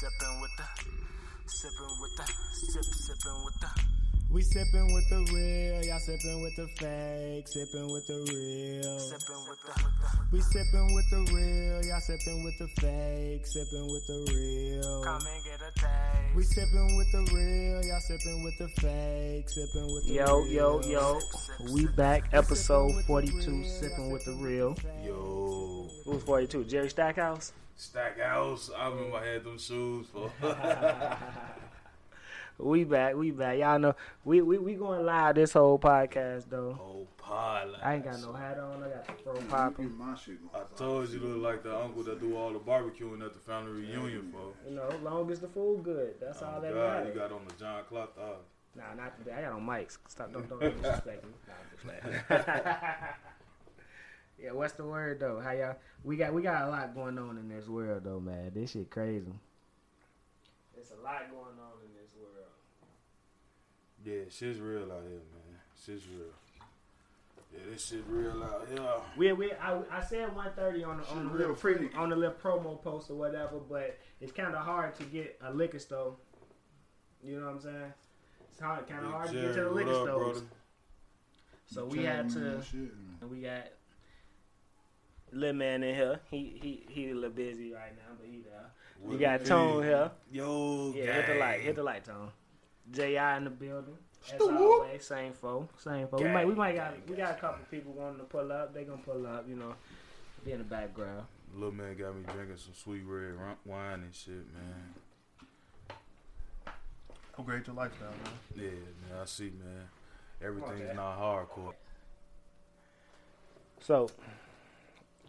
We sippin' with the real, y'all sippin' with the fake, sippin' with the real. We sippin' with the real, y'all sippin' with the fake, sippin' with the real. Come and get a taste. We sippin' with the real, y'all sippin' with the fake, sippin' with the real. Yo, yo, yo, we back, episode 42, sippin' with the real. Yo. Who's 42? Jerry Stackhouse? Stackhouse, I remember I had them shoes for. We back. Y'all know we going live this whole podcast though. Whole podcast. I ain't got no hat on. I got the throw popping. I told you look like the uncle that do all the barbecuing at the family reunion, bro. You know, long as the food good. That's all that matters. You got on the John Clark. Nah, not today. I got on mics. Stop! Don't disrespect me. Yeah, what's the word though? How y'all? We got a lot going on in this world though, man. This shit crazy. It's a lot going on in this world. Yeah, shit's real out here, man. Shit's real. Yeah, this shit real out here. I said 1:30 on the little promo post or whatever, but it's kind of hard to get a liquor store. You know what I'm saying? It's hard, kind of hard to get to the liquor stores. So we had to. We got little man in here. He a little busy right now, but he there. You got Tone here. Yo, yeah, gang. Hit the light, Tone. J.I. in the building. As always, same foe. We got a couple people wanting to pull up. They gonna pull up, you know. Be in the background. Little man got me drinking some sweet red wine and shit, man. Upgrade your lifestyle, man. Yeah, man. I see, man. Everything's not hardcore. So,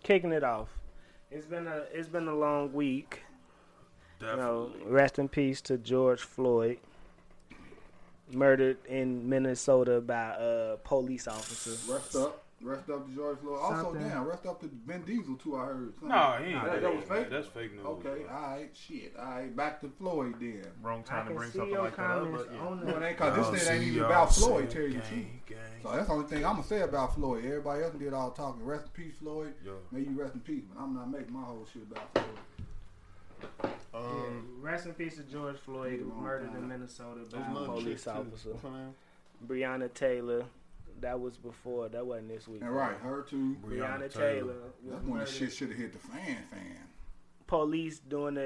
kicking it off. It's been a long week. Definitely. You know, rest in peace to George Floyd, murdered in Minnesota by a police officer. Rest up to George Floyd. Something. Also, damn, rest up to Ben Diesel too. I heard. Something. No, he ain't. That was fake. That's fake news. Okay, bro. All right, back to Floyd then. Wrong time to bring something like that up, but yeah. Because this shit ain't even about Floyd. Tell you the truth. So that's the only thing I'm gonna say about Floyd. Everybody else did all talking. Rest in peace, Floyd. Yeah. May you rest in peace. But I'm not making my whole shit about Floyd. Rest in peace to George Floyd, murdered in Minnesota by a police officer. Brianna Taylor, that was before. That wasn't this week. And right, her too. Brianna Taylor. That's when the shit should have hit the fan. Police doing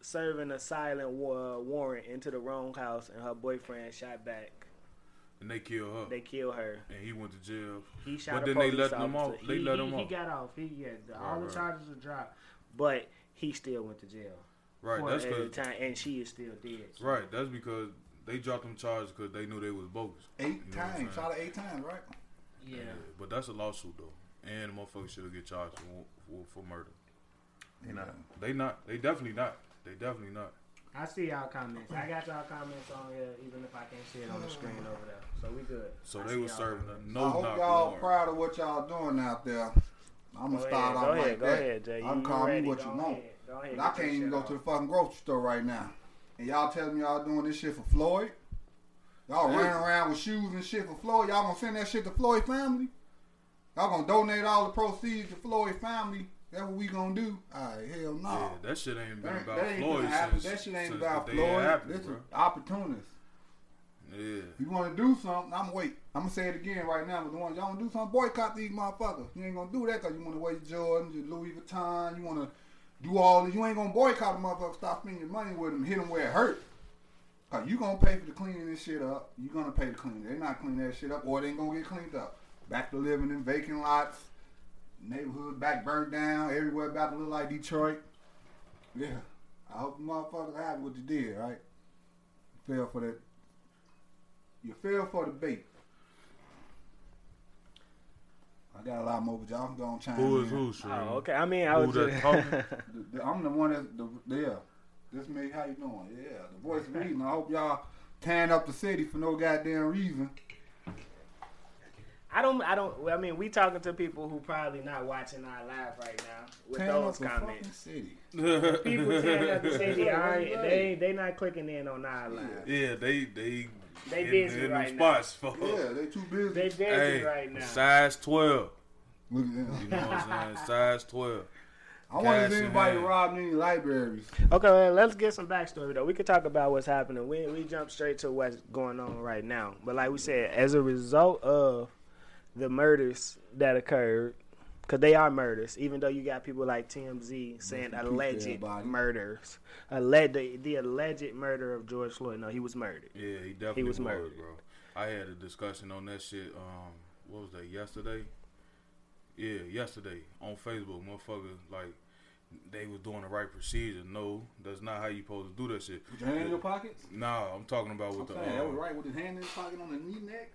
serving a silent warrant into the wrong house, and her boyfriend shot back. And they killed her. And he went to jail. He shot. But then they let him off. He got off. All the charges were dropped, but he still went to jail. Right, that's because, and she is still dead. So. Right, that's because they dropped them charges because they knew they was bogus. 8 times, shot her 8 times, right? Yeah. But that's a lawsuit though, and the motherfuckers should get charged for murder. They definitely not. I see y'all comments. I got y'all comments on here, even if I can't see it on the screen over there. So we good. So they were serving them. No, I hope y'all proud of what y'all doing out there. I'm going to start off like that. I'm calling you what you want. But I can't even go to the fucking grocery store right now. And y'all telling me y'all doing this shit for Floyd? Y'all running around with shoes and shit for Floyd? Y'all going to send that shit to Floyd family? Y'all going to donate all the proceeds to Floyd family? That's what we going to do? All right, hell no. Yeah, that shit ain't been about Floyd since. That shit ain't about Floyd. This is opportunist. Yeah. You want to do something, I'm going to say it again right now. But the ones y'all want to do something, boycott these motherfuckers. You ain't going to do that because you want to wear your Jordan, your Louis Vuitton. You want to do all this. You ain't going to boycott the motherfuckers. Stop spending your money with them. Hit them where it hurt. Because you going to pay for the cleaning this shit up. You're going to pay the cleaning. They're not cleaning that shit up or they ain't going to get cleaned up. Back to living in vacant lots. Neighborhood back burned down. Everywhere about to look like Detroit. Yeah. I hope the motherfuckers happy what you did, right? Fell for that. You fell for the bait. I got a lot more, but y'all can go on chime. Who is who, sir? Oh, okay. I mean, I was just talking. I'm the one that's yeah. This me, how you doing? Yeah, the voice of reason. I hope y'all tearing up the city for no goddamn reason. I mean, we talking to people who probably not watching our live right now with those comments. City. People tearing up the city. They not clicking in on our live. Yeah, they. They busy in right spots, now. Yeah, they too busy. They busy right now. Size 12. Look at that. You know what I'm saying? Size 12. I wonder if anybody robbed any libraries. Okay, well, let's get some backstory though. We could talk about what's happening. We jump straight to what's going on right now. But like we said, as a result of the murders that occurred, because they are murders, even though you got people like TMZ saying alleged murders, the alleged murder of George Floyd. No, he was murdered. Yeah, he definitely was murdered, bro. I had a discussion on that shit. What was that? Yesterday. Yeah, yesterday on Facebook, motherfucker, like they was doing the right procedure. No, that's not how you supposed to do that shit. With your hand in your pockets? Nah, I'm talking about with that was right with his hand in his pocket on the knee, neck.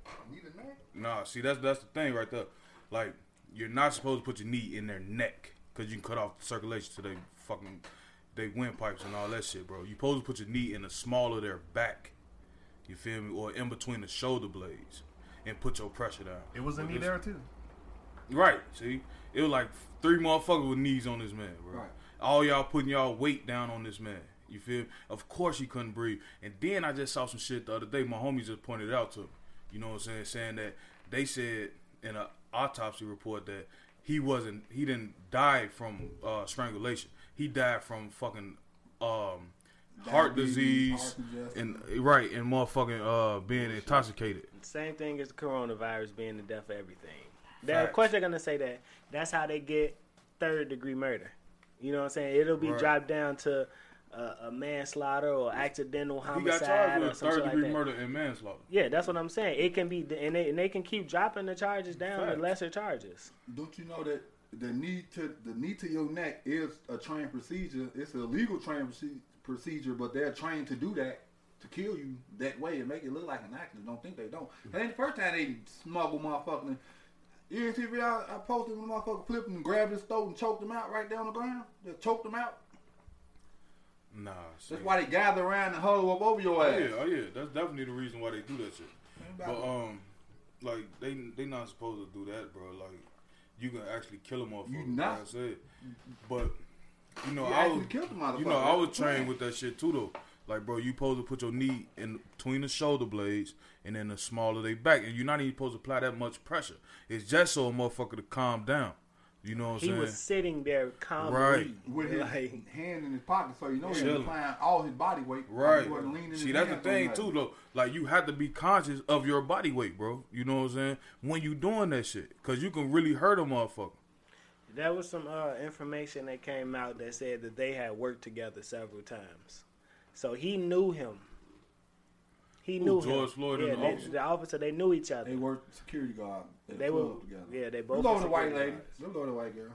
Nah, see that's the thing right there. Like you're not supposed to put your knee in their neck because you can cut off the circulation to their windpipes and all that shit, bro. You supposed to put your knee in the small of their back. You feel me? Or in between the shoulder blades and put your pressure down. It was a knee there too. Right, see? It was like three motherfuckers with knees on this man, bro. Right. All y'all putting y'all weight down on this man. You feel me? Of course he couldn't breathe. And then I just saw some shit the other day. My homie just pointed it out to me. You know what I'm saying? Saying that they said in an autopsy report that he didn't die from strangulation. He died from fucking heart disease and motherfucking being intoxicated. Same thing as the coronavirus being the death of everything. Of course they're going to say that. That's how they get third-degree murder. You know what I'm saying? It'll be dropped down to a manslaughter or accidental homicide. He got charged with third-degree murder and manslaughter. Yeah, that's what I'm saying. It can be, and they can keep dropping the charges down to lesser charges. Don't you know that the knee to your neck is a trained procedure? It's a legal trained procedure, but they're trained to do that. To kill you that way and make it look like an accident. Don't think they don't. That ain't the first time they smuggle motherfucking... You see, I posted when the motherfucker flipped and grabbed his throat and choked him out right down the ground. Just choked him out. Nah. See. That's why they gather around and huddle up over your ass. Oh yeah. That's definitely the reason why they do that shit. But like they not supposed to do that, bro. Like you can actually kill a motherfucker. You not. Like I said. But you know I was trained with that shit too though. Like, bro, you supposed to put your knee in between the shoulder blades and then the small of their back. And you're not even supposed to apply that much pressure. It's just so a motherfucker to calm down. You know what I'm saying? He was sitting there calmly. Right. With his hand in his pocket. So, you know, he was applying all his body weight. Right. See, that's the thing, too, though. Like, you have to be conscious of your body weight, bro. You know what I'm saying? When you doing that shit. Because you can really hurt a motherfucker. There was some information that came out that said that they had worked together several times. So he knew him. George Floyd and the officer. The officer, they knew each other. They worked security guard. They were together. Yeah, they both. Don't go to the white lady. Don't go to the white girl.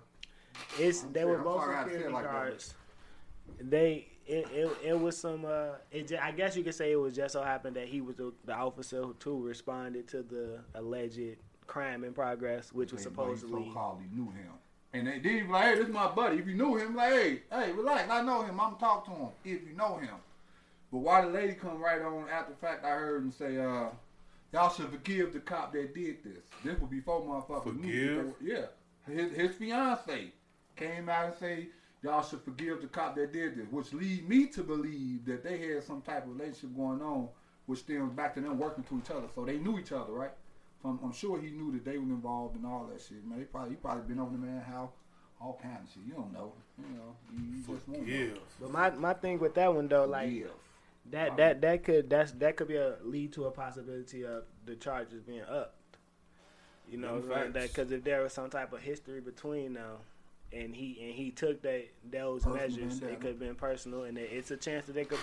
They were both security guards. Like it was some. I guess you could say it was just so happened that he was the officer who too responded to the alleged crime in progress, which was supposedly. So called, he knew him. And they did like, hey, this is my buddy. If you knew him, like, hey, relax. I know him. I'm gonna talk to him. If you know him. But why the lady come right on after the fact? I heard him say, y'all should forgive the cop that did this. This was before motherfuckers knew. Yeah. His fiance came out and say, y'all should forgive the cop that did this, which lead me to believe that they had some type of relationship going on, which stems back to them working to each other. So they knew each other, right? I'm sure he knew that they were involved in all that shit, man. He probably been over the man's house, all kinds of shit. You don't know, You just won't know. But my thing with that one though, like that could be a lead to a possibility of the charges being upped. You know, right? Because if there was some type of history between now, and he took those measures, it could have been personal, and it's a chance that they could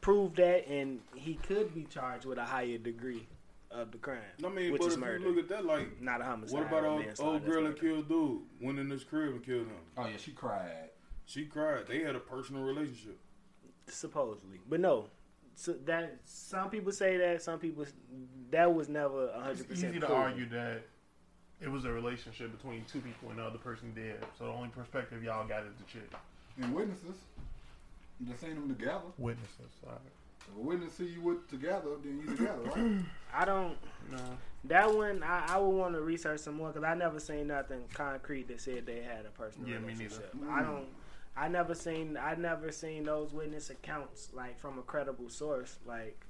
prove that, and he could be charged with a higher degree of the crime, which is murder. If you look at that, like, not a homicide. What about old girl that killed dude? Went in his crib and killed him. Oh yeah, she cried. They had a personal relationship, supposedly. But no, so that some people say that, some people that was never 100%. It's easy to argue that it was a relationship between two people and the other person dead. So the only perspective y'all got is the chick and witnesses. Just ain't them together. Witnesses. Sorry. If a witness see you with together, then you together, right? I don't know. That one, I would want to research some more because I never seen nothing concrete that said they had a personal relationship. Me neither. I never seen those witness accounts like from a credible source. Like,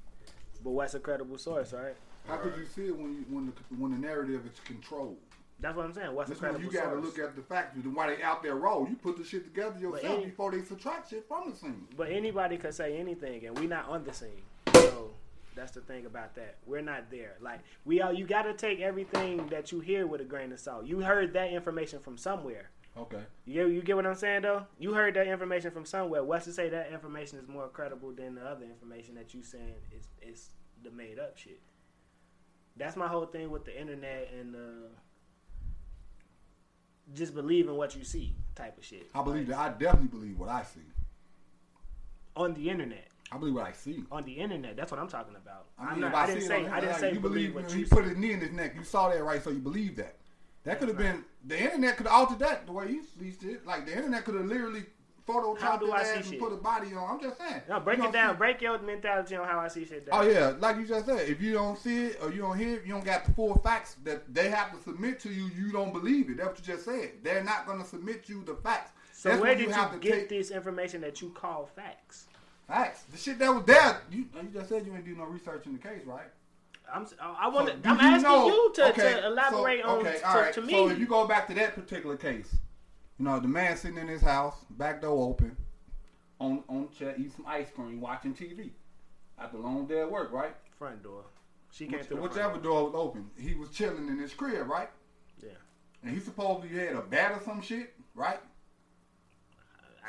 but what's a credible source, right? How could you see it when the narrative is controlled? That's what I'm saying. What's incredible? You got to look at the factors and why they out there raw. You put the shit together yourself before they subtract shit from the scene. But anybody could say anything, and we not on the scene. So that's the thing about that. We're not there. Like we are. You got to take everything that you hear with a grain of salt. You heard that information from somewhere. Okay. You get what I'm saying though? You heard that information from somewhere. What's to say that information is more credible than the other information that you saying is the made up shit? That's my whole thing with the internet and just believe in what you see type of shit. I believe that. I definitely believe what I see. On the internet. I believe what I see. On the internet. That's what I'm talking about. I didn't say believe what you see. He put his knee in his neck. You saw that, right? So you believe that. That could have been... The internet could have altered that the way you see it. Like, the internet could have literally photoshopped his ass and put a body on. I'm just saying. No, break it down. Break your mentality on how I see shit down. Oh, yeah. Like you just said, if you don't see it or you don't hear it, you don't got the full facts that they have to submit to you, you don't believe it. That's what you just said. They're not going to submit you the facts. So where did you get this information that you call facts? Facts. The shit that was there. You just said you ain't do no research in the case, right? I'm asking you to elaborate to me. So if you go back to that particular case, you know, the man sitting in his house, back door open, on the chair, eating some ice cream, watching TV. After a long day at work, right? Front door. She came through whichever door was open. He was chilling in his crib, right? Yeah. And he supposedly had a bat or some shit, right?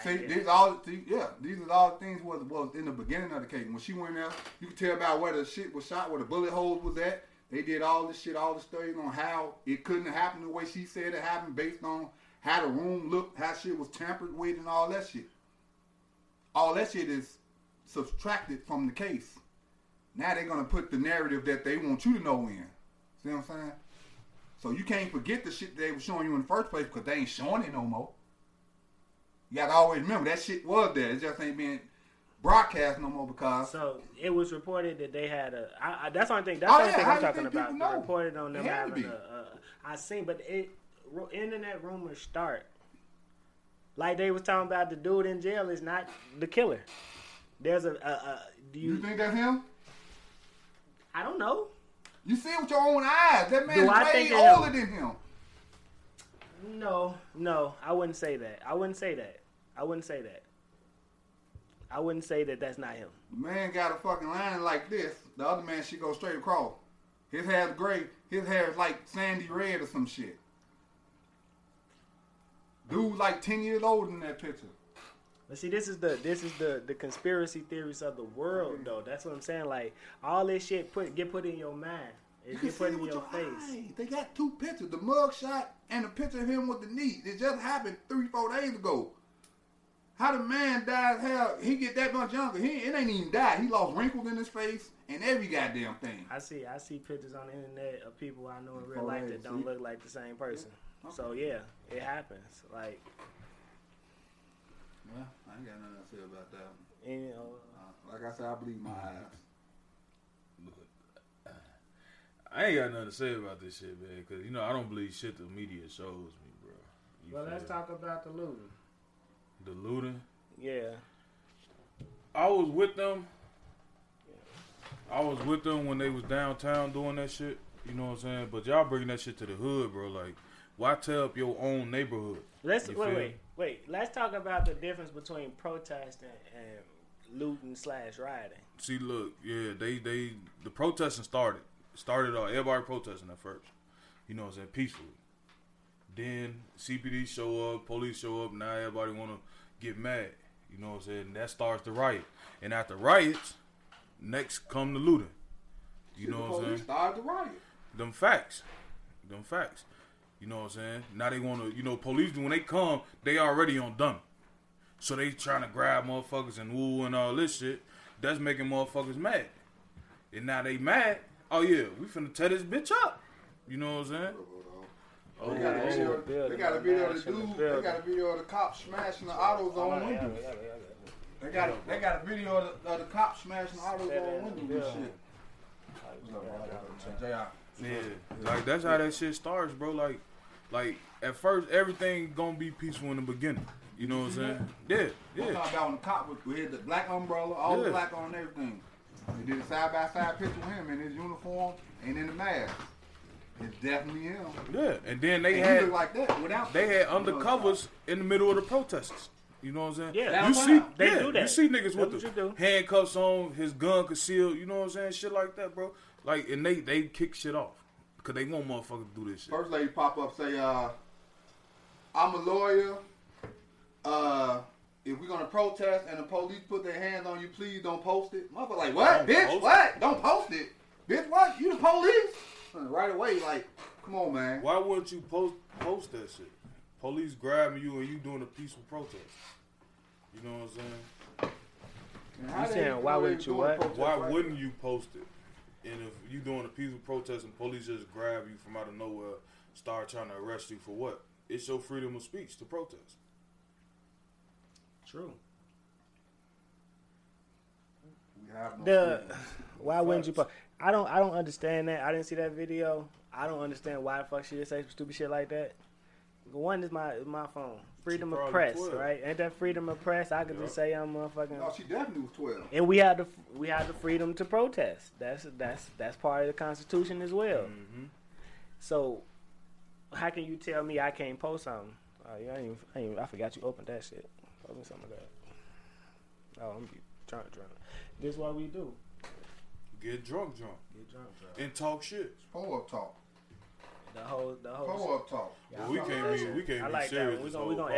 These are all the things was in the beginning of the case. When she went there, you could tell about where the shit was shot, where the bullet holes was at. They did all this shit, all the studies on how it couldn't have happened the way she said it happened based on how the room looked, how shit was tampered with and all that shit. All that shit is subtracted from the case. Now they're going to put the narrative that they want you to know in. See what I'm saying? So you can't forget the shit they were showing you in the first place because they ain't showing it no more. You gotta always remember that shit was there. It just ain't being broadcast no more because. So it was reported that they had a. That's the only thing. That's the only thing I'm talking about. They reported on them having a. I seen, but internet rumors start. Like they was talking about the dude in jail is not the killer. There's do you think that's him? I don't know. You see it with your own eyes. That man is way older than him. No, I wouldn't say that. I wouldn't say that that's not him. The man got a fucking line like this. The other man, she go straight across. His hair's gray. His hair is like sandy red or some shit. Dude, like 10 years older in that picture. But see, this is the conspiracy theories of the world, though. That's what I'm saying. Like all this shit get put in your mind. You can see it with your face. Eye. They got two pictures, the mug shot and the picture of him with the knee. It just happened 3-4 days ago. How the man died, hell, he get that much younger. It ain't even died. He lost wrinkles in his face and every goddamn thing. I see pictures on the internet of people I know in real life that don't look like the same person. Yeah. Okay. So, yeah, it happens. Like, well, I ain't got nothing to say about that one. And, like I said, I believe my eyes. I ain't got nothing to say about this shit, man, because, you know, I don't believe shit the media shows me, bro. Let's talk about the looting. The looting? Yeah. I was with them. Yeah. I was with them when they was downtown doing that shit, you know what I'm saying? But y'all bringing that shit to the hood, bro. Like, why tear up your own neighborhood? Wait. Let's talk about the difference between protesting and looting / rioting. See, look, yeah, the protesting started. Started off, everybody protesting at first. You know what I'm saying? Peacefully. Then CPD show up, police show up, now everybody want to get mad. You know what I'm saying? And that starts the riot. And after riots, next come the looting. You know what I'm saying? Start the riot. Them facts. You know what I'm saying? Now they want to, you know, police, when they come, they already on dummy. So they trying to grab motherfuckers and woo and all this shit. That's making motherfuckers mad. And now they mad. Oh, yeah, we finna tear this bitch up. You know what I'm saying? Oh, they got a video of the dude. They got a video of the cops smashing the AutoZone windows. They got a video of the cops smashing the AutoZone windows and shit. Yeah, like that's how that shit starts, bro. Like at first, everything gonna be peaceful in the beginning. You know what I'm saying? Yeah. I'm talking about when the cop with the black umbrella, all the black on everything. They did a side-by-side picture with him in his uniform and in the mask. It definitely is. Yeah, and then they and had like that without they had undercovers in the middle of the protesters. You know what I'm saying? Yeah, you see, they do that. You see niggas with the handcuffs on, his gun concealed. You know what I'm saying? Shit like that, bro. Like, and they kick shit off because they want motherfuckers to do this shit. First lady pop up say, "I'm a lawyer. If we're gonna protest and the police put their hands on you, please don't post it." Motherfucker, like, what, bitch? What? Don't post it, bitch? What? You the police? Right away, like, come on, man. Why wouldn't you post that shit? Police grabbing you and you doing a peaceful protest. You know what I'm saying? You saying why wouldn't you what? Why wouldn't you post it? And if you doing a peaceful protest and police just grab you from out of nowhere, start trying to arrest you for what? It's your freedom of speech to protest. True. We have no why wouldn't you post? I don't understand that. I didn't see that video. I don't understand why the fuck she did say some stupid shit like that. One is my phone. Freedom of press, 12. Right? Ain't that freedom of press? I could just say I'm motherfucking. No, she definitely was 12. And we have the freedom to protest. That's part of the Constitution as well. Mm-hmm. So how can you tell me I can't post something? Oh, yeah, I forgot you opened that shit. Open some of that. Oh, I'm drunk. This is what we do. Get drunk. And talk shit. Pull-up talk. The whole. Pull-up talk. Well, we can't be I like serious. We're gonna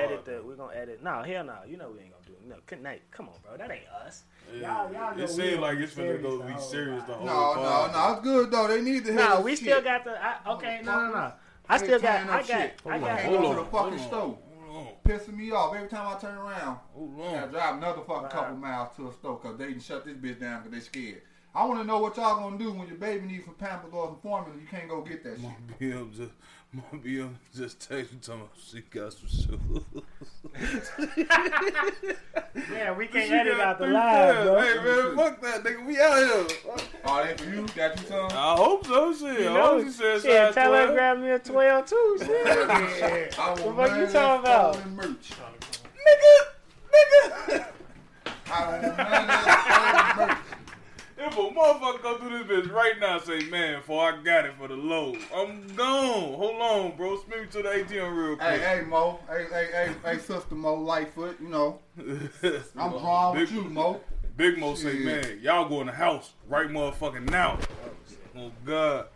edit. No, hell no. You know we ain't gonna do it. No, come on, bro. That ain't us. Yeah. Y'all it seems like it's gonna go be serious the whole time. No. It's good though. They need to hear. No, we shit. Still got the. No. I still got. I got. Hold on to the fucking stove. Pissing me off every time I turn around. I gotta drive another fucking couple miles to a store because they didn't shut this bitch down because they scared. I want to know what y'all going to do when your baby needs some Pampers or some formula. You can't go get that shit. My BM just texted me talking about she got some shoes. Yeah, we can't edit out the live, bro. Hey, man, fuck that, nigga. We out here. Oh, that for you? Got you some? I hope so, shit. You know, I hope she said size 12. Tell her grab me a 12, too, shit. Yeah. What are you talking about? Merch. Nigga. I want none of merch. If a motherfucker go through this bitch right now and say, man, before I got it for the low, I'm gone. Hold on, bro. Spin me to the ATM real quick. Hey, Mo. Hey, sister Mo Lightfoot, you know. I'm wrong with you, Mo. Big Mo say, man, y'all go in the house right motherfucking now. Oh, God.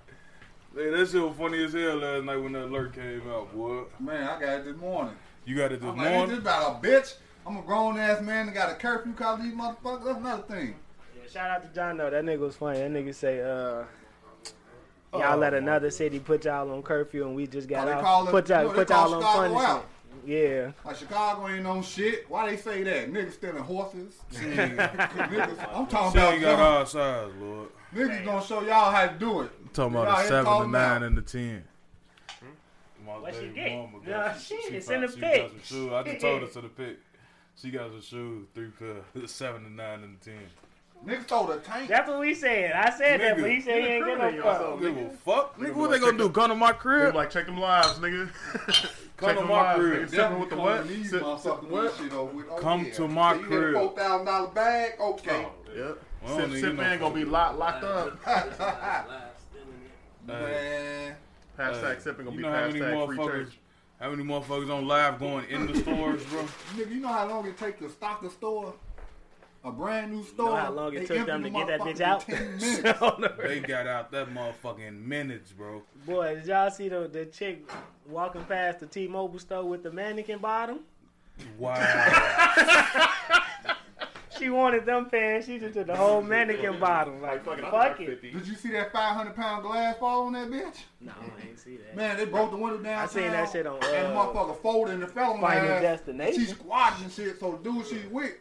Hey, that shit was funny as hell last night when that alert came out, boy. Man, I got it this morning. You got it this morning? Like, this about a bitch. I'm a grown-ass man that got a curfew because of these motherfuckers. That's another thing. Shout out to John, though. That nigga was funny. That nigga say, y'all let another city put y'all on curfew and we just got out. Put y'all on punishment. Yeah. Like, Chicago ain't on shit. Why they say that? Niggas stealing horses. Niggas, I'm talking about you got all sides, Lord. Niggas gonna show y'all how to do it. I'm talking about the 7, the 9, and the 10. What she get? No, shit, it's in the pick. I just told her to the pick. She got some shoes, 3 pairs, 7, the 9, and the 10. Niggas throw the tank. That's what we said. I said nigga, that, but he said he ain't getting no fuck. Nigga, fuck. Nigga, what they gonna do? Gun on my crib? Like, check them lives, nigga. Gun on my crib. Sipping with the what? Come to my crib. $4,000 bag? Okay. Yep. Sipping ain't gonna be locked up. Man. # Sipping gonna be # free church. How many motherfuckers on live going in the stores, bro? Nigga, you know how long it take to stock a store? A brand new store. You know how long it took them to get that bitch out? 10 minutes. They got out that motherfucking minutes, bro. Boy, did y'all see the chick walking past the T-Mobile store with the mannequin bottom? Wow. She wanted them pants. She just did the whole mannequin bottom. Like, fuck it. Did you see that 500-pound glass fall on that bitch? No, I ain't see that. Man, they broke the window down. I seen that shit on. And the motherfucker folded and it fell on Final Destination. She squashing shit, so the dude she with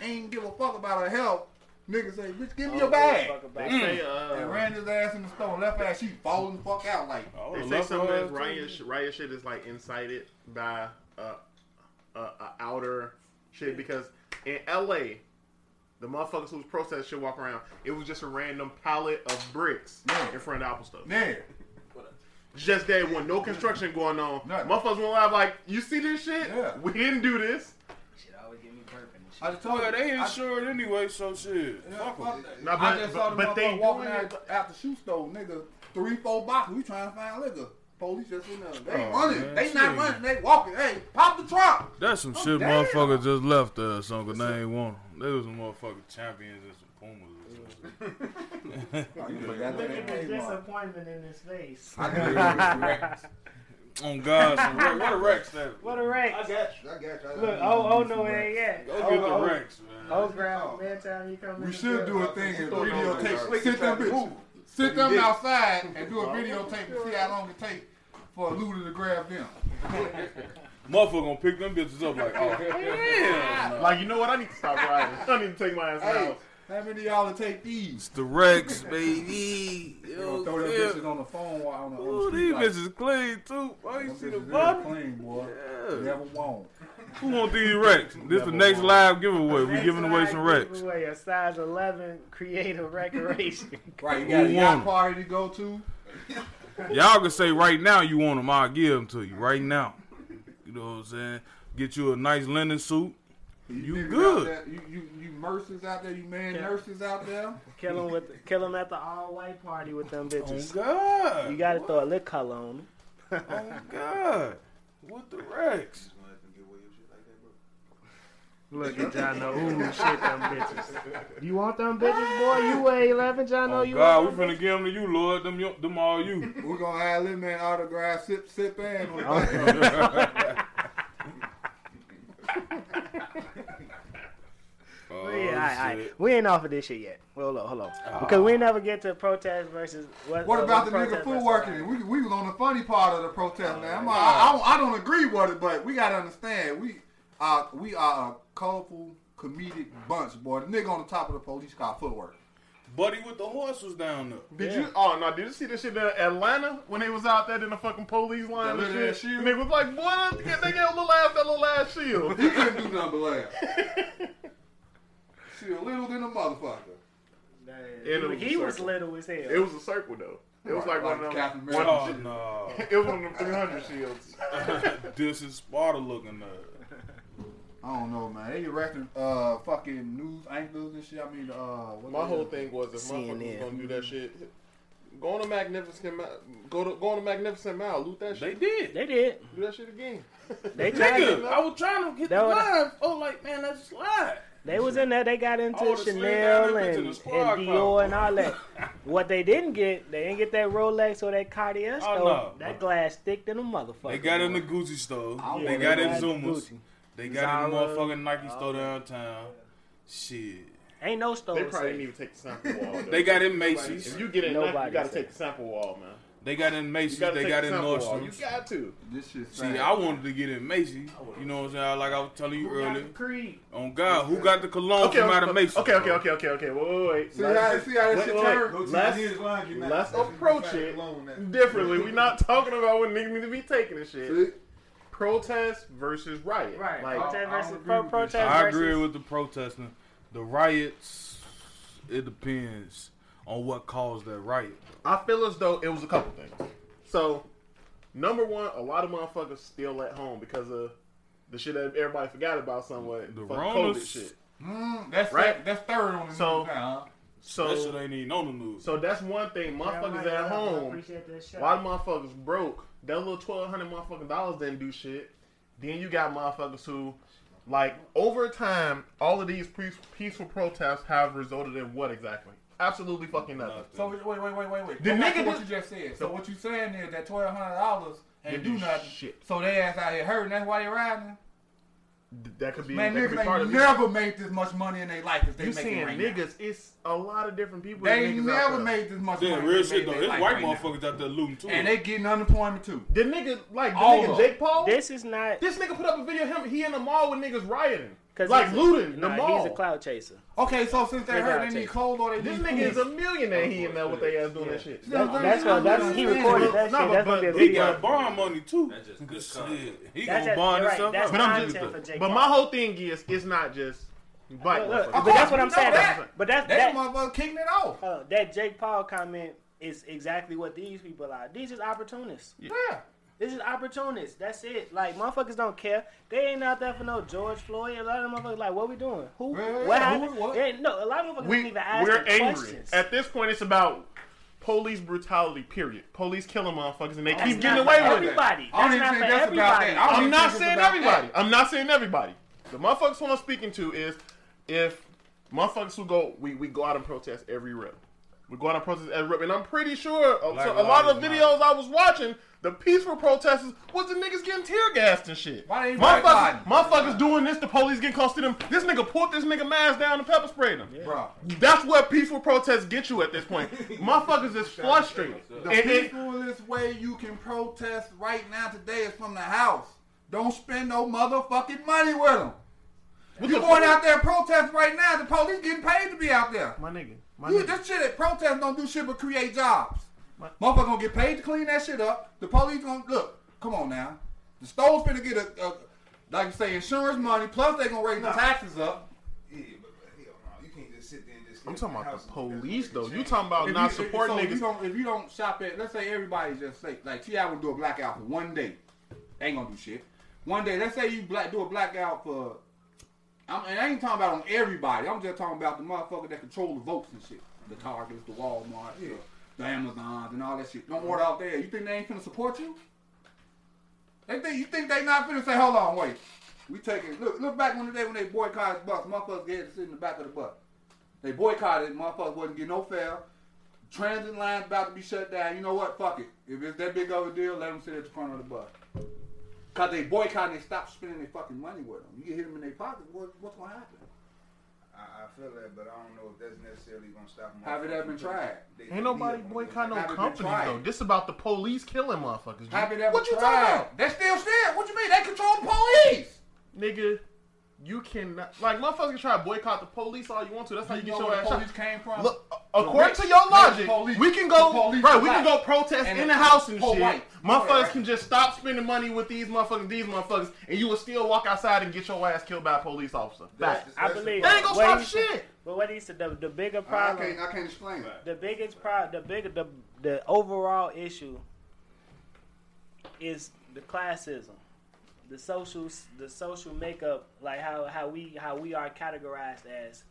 ain't give a fuck about her health. Nigga say, bitch, give me your bag. And ran his ass in the store. Left ass, she falling the fuck out. Like, they say something that's riot shit is like incited by a outer shit. Because in LA, the motherfuckers who was protesting shit walk around, it was just a random pallet of bricks in front of Apple stuff. Man. Just that one, no construction going on. Nothing. Motherfuckers went live like, you see this shit? Yeah. We didn't do this. I just told you they insured anyway, so shit. Fuck them. But I just saw them walking out the shoe store, nigga, three, four boxes. We trying to find liquor. Police just in there. They running. Man, they not running. They walking. Hey, pop the truck. That's some shit motherfuckers just left there or something because they ain't want them. They was some motherfucking champions and some Pumas or something. Look at the disappointment in his face. On God, some Rex. What a Rex, that. What a Rex. I got you. Look, no, it ain't yet. Go get the Rex, man. Oh, grab bedtime. You come. We should do a thing and videotape. Sit them bitches. Sit them outside and do a videotape and see how long it takes for a looter to grab them. Motherfucker gonna pick them bitches up like, oh yeah. Like, you know what? I need to stop riding. I need to take my ass out. How many of y'all to take these? It's the Rex, baby. Yo, throw them bitches on the phone while on the other street. These bitches clean, too. Boy, you see the bottom? Clean, boy. Yeah. Never won. Who want these Rex? This the next live giveaway. We giving away some Rex. Giveaway a size 11 creative recreation. Right, you got a yacht party to go to? Y'all can say right now you want them. I'll give them to you right now. You know what I'm saying? Get you a nice linen suit. You good. There, you nurses out there, you man nurses out there. Kill them at the all-white party with them bitches. Oh, God. You got to throw a lip color on them. Oh, God. What the Rex? Look at John No. Ooh, shit, them bitches. You want them bitches, boy? You ain't laughing, John No. Oh, you God, we finna give them to you, Lord. Them all you. We're gonna have this man autograph, sip, and All right. We ain't off of this shit yet. Well, hold on. Because we never get to protest versus... What about the nigga food working? We was on the funny part of the protest, man. I don't agree with it, but we got to understand. We are a colorful, comedic bunch, boy. The nigga on the top of the police car footwork. Buddy with the horse was down there. Did you? Oh, no. Did you see this shit in Atlanta when they was out there in the fucking police line? That little ass shield. And they was like, boy, they got that little ass shield. He couldn't do nothing but laugh. She was little than a motherfucker. He was little as hell. It was a circle, though. It was like one of them. It was one of them 300 shields. This is Sparta looking up. I don't know, man. They erecting fucking news anchors and shit. I mean, my whole thing was if motherfuckers was gonna do that shit, go on to Magnificent Mile, loot that shit. They did. Do that shit again. They tried. I was trying to get the live. Oh, like man, that's live. They was in there. They got into Chanel and Dior and all that. What they didn't get that Rolex or that Cartier store. No. That glass thick in a motherfucker. They got in the Gucci store. They got in Zuma's. They got in the motherfucking Nike store downtown. Shit. Ain't no store. They probably didn't even take the sample wall. They got in Macy's. If you get in Nike, you got to take the sample wall, man. They got in Macy's. They got in Nordstrom. You got to. This shit. See, I wanted to get in Macy's. You know what I'm saying? Like I was telling you earlier. Creed. On God, who got the cologne from out of Macy's? Okay. Wait. See how that shit turned? Let's approach it differently. We're not talking about what niggas need to be taking and shit. Protest versus riot. Right. Protest versus protest. I agree with the protesting. The riots. It depends on what caused that riot. I feel as though it was a couple things. So, number one, a lot of motherfuckers still at home because of the shit that everybody forgot about somewhat. The Rona's COVID shit. That's right. That's third on the news now. So that shit ain't even on the news. So that's one thing. Motherfuckers at home. A lot of motherfuckers broke. That little $1,200 motherfucking dollars didn't do shit. Then you got motherfuckers who, like, over time, all of these peaceful protests have resulted in what exactly? Absolutely fucking nothing. So wait. The nigga, what you just said. So what you saying is that $1,200 ain't do nothing. Shit. So they ass out here hurting. That's why they riding. That could be. Man, that niggas could be part of never it. Made this much money in their life as they make it right niggas, now. It's a lot of different people. They never made this much money. Real shit though. There's white right motherfuckers out there looting too. And they getting unemployment too. The nigga Jake Paul. This is not. This nigga put up a video of him. He in the mall with niggas rioting. Like looting the mall. He's a cloud chaser. Okay, so since they heard they need clothes or they need this nigga is a millionaire. He in there with their ass doing that shit. That's he recorded that shit. But he got bond money too. That's just good shit. He gonna bond himself up. But my whole thing is, it's not just black. But that's what I'm saying. But that's that motherfucker kicking it off. That Jake Paul comment is exactly what these people are. These is opportunists. Yeah. This is opportunists. That's it. Like, motherfuckers don't care. They ain't out there for no George Floyd. A lot of motherfuckers like, what we doing? Who? What happened? What? No, a lot of motherfuckers don't even ask questions. We're angry. At this point, it's about police brutality, period. Police killing motherfuckers, and they keep getting away with it. I'm not saying everybody. I'm not saying everybody. The motherfuckers who I'm speaking to is, if motherfuckers who go, we go out and protest every rip. We go out and protest every rip. And I'm pretty sure a lot of the videos I was watching, the peaceful protesters was the niggas getting tear gassed and shit. Why ain't motherfuckers doing this, the police getting close to them. This nigga pulled this nigga mask down and pepper sprayed him. Yeah. Bro. That's what peaceful protests get you at this point. Motherfuckers is frustrated. The peacefulest way you can protest right now today is from the house. Don't spend no motherfucking money with them. You going out there protesting right now, the police getting paid to be out there. My nigga. This shit at protest don't do shit but create jobs. Motherfucker gonna get paid to clean that shit up. The police gonna, look, come on now. The store's finna get a like you say, insurance money, plus they gonna raise the taxes up. Yeah, but hell no, you can't just sit there and just. I'm talking about the police though. You talking about not supporting niggas. If you don't shop at, let's say everybody just say, like T.I. would do a blackout for one day. They ain't gonna do shit. One day, let's say you do a blackout for, and I ain't talking about on everybody. I'm just talking about the motherfucker that control the votes and shit. The Targets, the Walmart, yeah. The Amazons and all that shit. Don't order out there. You think they ain't finna support you? You think they not finna say, hold on, wait. We taking, look back on the day when they boycotted the bus. Motherfuckers had to sit in the back of the bus. They boycotted it. Motherfuckers wasn't getting no fare. Transit lines about to be shut down. You know what? Fuck it. If it's that big of a deal, let them sit at the front of the bus. Because they boycott and they stop spending their fucking money with them. You get hit them in their pocket, what's going to happen? I feel that, but I don't know if that's necessarily going to stop them. Have it ever been tried? Ain't nobody boycott no company, though. This about the police killing motherfuckers. Have it ever tried? What you talking about? They still said. What you mean? They control the police. Nigga, you cannot. Like, motherfuckers can try to boycott the police all you want to. That's how you get your ass shot. Where the police came from? Look, according to your logic, we can go protest in the house and shit. Motherfuckers can just stop spending money with these motherfuckers, and you will still walk outside and get your ass killed by a police officer. I believe they ain't gonna stop shit. But what is the bigger problem? I can't explain that. The biggest problem, the overall issue is the classism, the social makeup, like how we are categorized as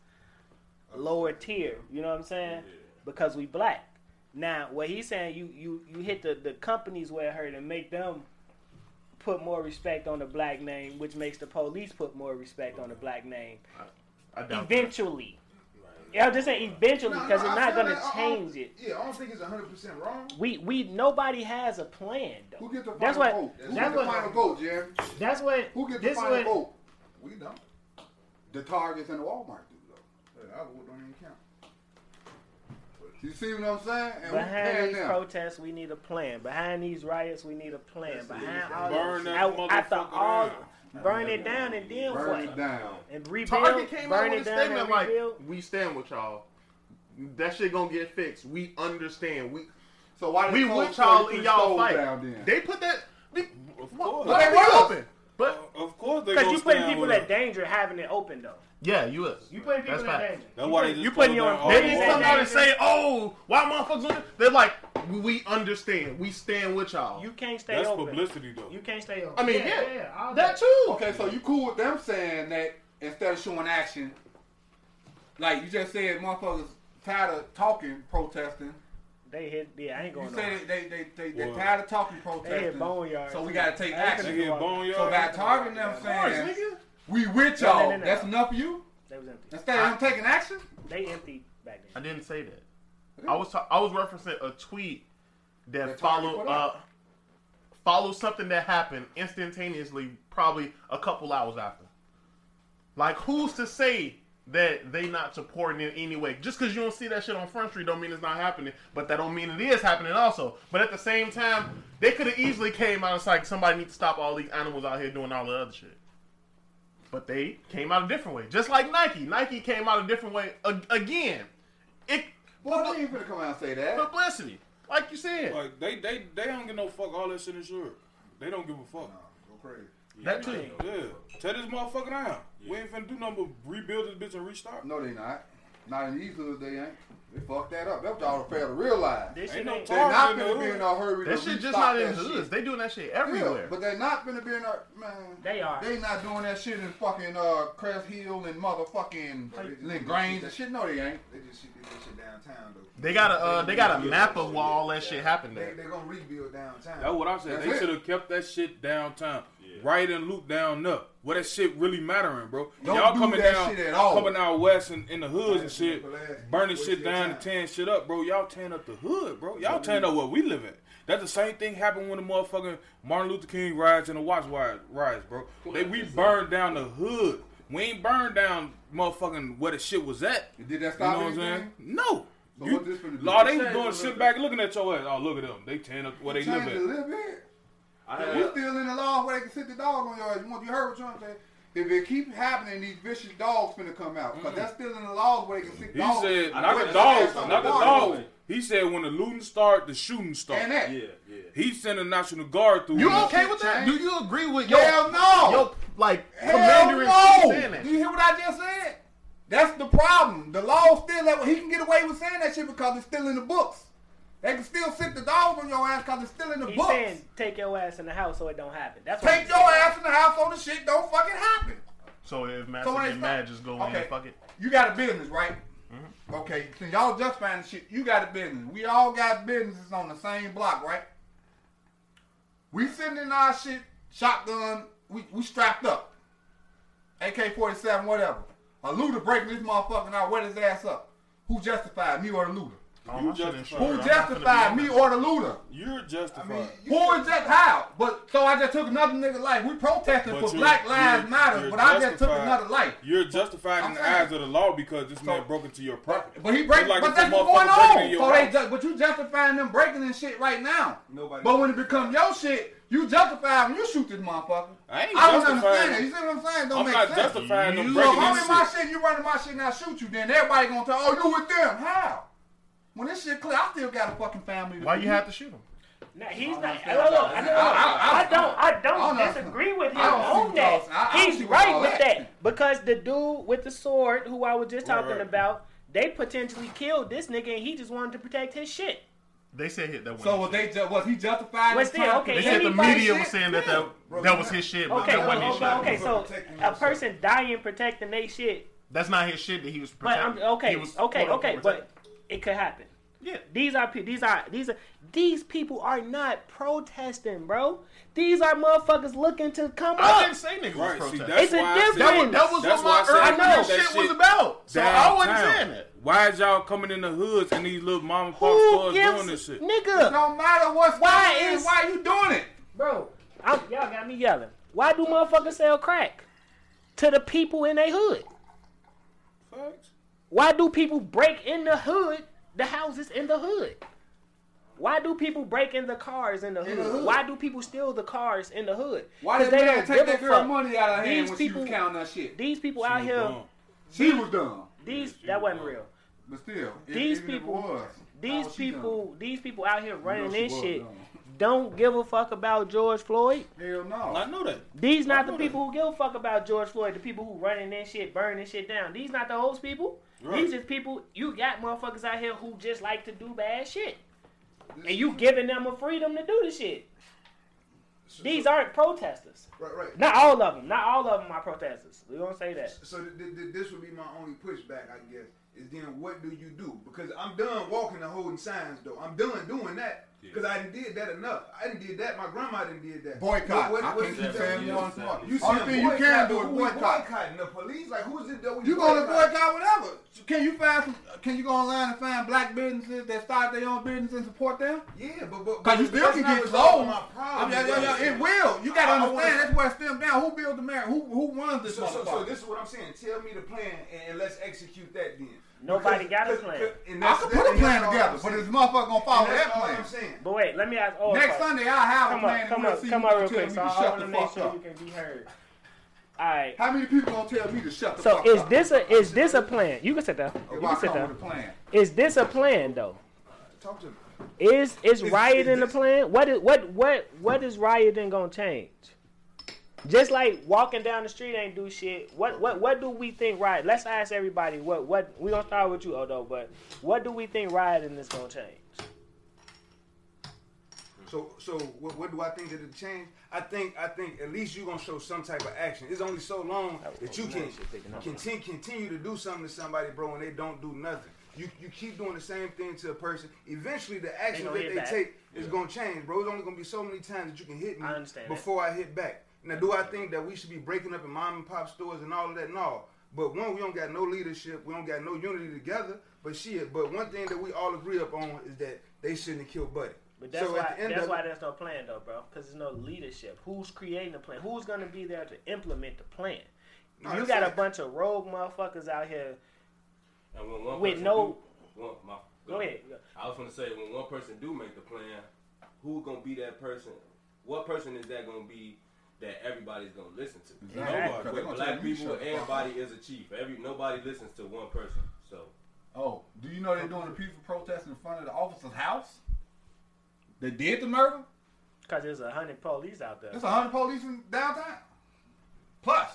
lower tier. You know what I'm saying? Yeah. Because we black. Now, what he's saying, you hit the companies where it hurt and make them put more respect on the black name, which makes the police put more respect on the black name. I eventually. That. I'm just saying eventually, because it's not going to change it. Yeah, I don't think it's 100% wrong. Nobody has a plan, though. Who gets the final vote? Who gets the final vote, Jerry? That's what... Who gets the final vote? We don't. The Targets and the Walmart do, though. Hey, our vote don't even count. You see what I'm saying? And behind these protests, we need a plan. Behind these riots, we need a plan. Behind all burn it down and deal with it. Burn it down and rebuild. Target came out with a statement like, "We stand with y'all. That shit gonna get fixed. We understand. So why we with y'all in y'all fight? They put that. Of course. But of course they. Because you putting people at danger having it open though. Yeah, you putting people in danger. That's why you putting your own. They didn't come out and say, "Oh, why motherfuckers doing this?" They're like, "We understand. We stand with y'all." You can't stay open. That's publicity, though. You can't stay open. I mean, yeah, that too. Okay, so you cool with them saying that instead of showing action, like you just said, motherfuckers tired of talking, protesting. They hit. Yeah, I ain't going. You say they're tired of talking, protesting. They hit boneyard. So we gotta take action. So by targeting them, saying. We with y'all. No. That's enough for you? They was empty. Instead of them taking action? They empty back then. I didn't say that. Really? I was referencing a tweet that followed something that happened instantaneously, probably a couple hours after. Like, who's to say that they not supporting in any way? Just because you don't see that shit on Front Street don't mean it's not happening, but that don't mean it is happening also. But at the same time, they could have easily came out and it's like, somebody needs to stop all these animals out here doing all the other shit. But they came out a different way. Just like Nike. Nike came out a different way again. They ain't finna come out and say that. Publicity. Like you said. Like, they don't give no fuck all that shit in Europe. They don't give a fuck. Nah, go crazy. Yeah, that too. Yeah. Tear this motherfucker down. Yeah. We ain't finna do nothing but rebuild this bitch and restart. No, they not. Not in these hoods, they ain't. They fucked that up. That's what y'all fail to realize. They're not gonna be in a hurry to restock that shit. That shit just not in hoods. They doing that shit everywhere. Yeah, but they're not gonna be in a man. They are. They not doing that shit in fucking Crest Hill and motherfucking Lagrange and shit. No, they ain't. They just shoot that shit downtown though. They got a map of where all that shit happened at. They're gonna rebuild downtown. That's what I said. They should have kept that shit downtown. Yeah. Right and loop down up. Where that shit really mattering, bro. Y'all coming down, west and in the hoods and shit, burning shit down and tearing shit up, bro. Y'all tearing up the hood, bro. Y'all tearing up where we live in. That's the same thing happened when the motherfucking Martin Luther King riots and the Watts riots, bro. We burned down the hood. We ain't burned down motherfucking where the shit was at. Did that stop anything? You know what I'm saying? No. So what this for the they was doing shit back looking at your ass. Oh, look at them. They tearing up where they live at. We're still in the law where they can sit the dog on your ass. You heard what Trump said? If it keeps happening, these vicious dogs finna come out. Because that's still in the law where they can sit dogs. He said, not the dogs. He said when the looting start, the shooting start. And that. Yeah. He sent a National Guard through. You okay with that? Do you agree with your... Hell no! Your, commander in chief saying that. Do you hear what I just said? That's the problem. The law's still that way. He can get away with saying that shit because it's still in the books. They can still sit the dog on your ass because it's still in the books. He's saying take your ass in the house so it don't happen. That's what take your ass in the house so the shit don't fucking happen. So if Master get mad, just go in and fuck it. You got a business, right? Mm-hmm. Okay, since y'all just finding shit, you got a business. We all got businesses on the same block, right? We sitting in our shit, shotgun, we strapped up. AK-47, whatever. A looter breaking this motherfucker and I wet his ass up. Who justified, me or the looter? Who justified me or the looter? You're justified. I mean, who is that? How? But so I just took another nigga life. We protesting for Black Lives Matter, but I just took another life. You're justified in the eyes of the law because this man broke into your property. But he breaking. But that's what's going on. But you justifying them breaking and shit right now. Nobody. But when it becomes your shit, you justify when you shoot this motherfucker. I don't understand that. You see what I'm saying? Don't make sense. I'm not justifying them breaking this shit. So if I'm in my shit, you running my shit, and I shoot you, then everybody gonna tell, oh, you with them? How? When this shit clear, I still got a fucking family. Why you have to shoot him? No, he's not. I don't disagree with him on that. He's right with that because the dude with the sword, who I was just talking about, they potentially killed this nigga, and he just wanted to protect his shit. They said hit that. So was he justified? Well, still, okay. They said the media was saying that was his shit, but that wasn't his shit. Okay, so a person dying protecting their shit. That's not his shit that he was protecting. Okay, but. It could happen. Yeah. These people are not protesting, bro. These are motherfuckers looking to come up. I didn't say niggas was protesting. It's a difference. That was what my early shit was about. So I wasn't saying that. Why is y'all coming in the hoods and these little mom and pop stores doing this shit? Nigga. It don't matter what's going on. Why you doing it? Bro, y'all got me yelling. Why do motherfuckers sell crack to the people in their hood? Facts. Why do people break in the hood, the houses in the hood? Why do people break in the cars in the hood? Why do people steal the cars in the hood? Why did they take that girl money out of her hand when she was counting that shit? These people out here. She was dumb. That wasn't real. But still, these people out here running this shit don't give a fuck about George Floyd. Hell no. I know that. These not the people who give a fuck about George Floyd, the people who running that shit, burning shit down. These not the old people. Right. These just people, you got motherfuckers out here who just like to do bad shit. And you giving them a freedom to do the shit. These aren't protesters. Right. Not all of them are protesters. We don't say that. So this would be my only pushback, I guess, is then what do you do? Because I'm done walking and holding signs, though. I'm done doing that. Because I didn't did that enough. I didn't did that. My grandma didn't did that. Boycott. You see, you can do is boycott. Boycotting the police? Like, who is it that we gonna boycott whatever? Can you go online and find black businesses that start their own business and support them? Yeah, but because you still can get sold. It will. You gotta understand. That's where it stems down. Who built the marriage? Who runs this? So this is what I'm saying. Tell me the plan and let's execute that then. Nobody got a plan. I can put a plan together, but this motherfucker gonna follow that plan. But wait, let me ask all of you. Next Sunday, I'll have a plan. Come up real quick. So I want to make sure you can be heard. All right. How many people gonna tell me to shut the fuck up? So is this a plan? You can sit down. You can sit down. Is this a plan though? Talk to me. Is rioting a plan? What is rioting gonna change? Just like walking down the street ain't do shit. What do we think right? Let's ask everybody. What we gonna start with you, Odo? But what do we think rioting is gonna change? So what do I think that it'll change? I think at least you gonna show some type of action. It's only so long that you can continue to do something to somebody, bro, and they don't do nothing. You keep doing the same thing to a person. Eventually, the action that they take is gonna change, bro. It's only gonna be so many times that you can hit me before I hit back. Now, do I think that we should be breaking up in mom and pop stores and all of that? No. But one, we don't got no leadership. We don't got no unity together. But one thing that we all agree upon is that they shouldn't have killed Buddy. But that's why there's no plan, though, bro. Because there's no leadership. Who's creating the plan? Who's going to be there to implement the plan? No, you got a bunch of rogue motherfuckers out here with no... Go ahead. I was going to say, when one person do make the plan, who's going to be that person? What person is that going to be that everybody's going to listen to? Exactly. With black people, everybody is a chief. Nobody listens to one person. So. Oh, do you know they're doing a peaceful protest in front of the officer's house? They did the murder? Because there's 100 police out there. There's 100 police in downtown. Plus.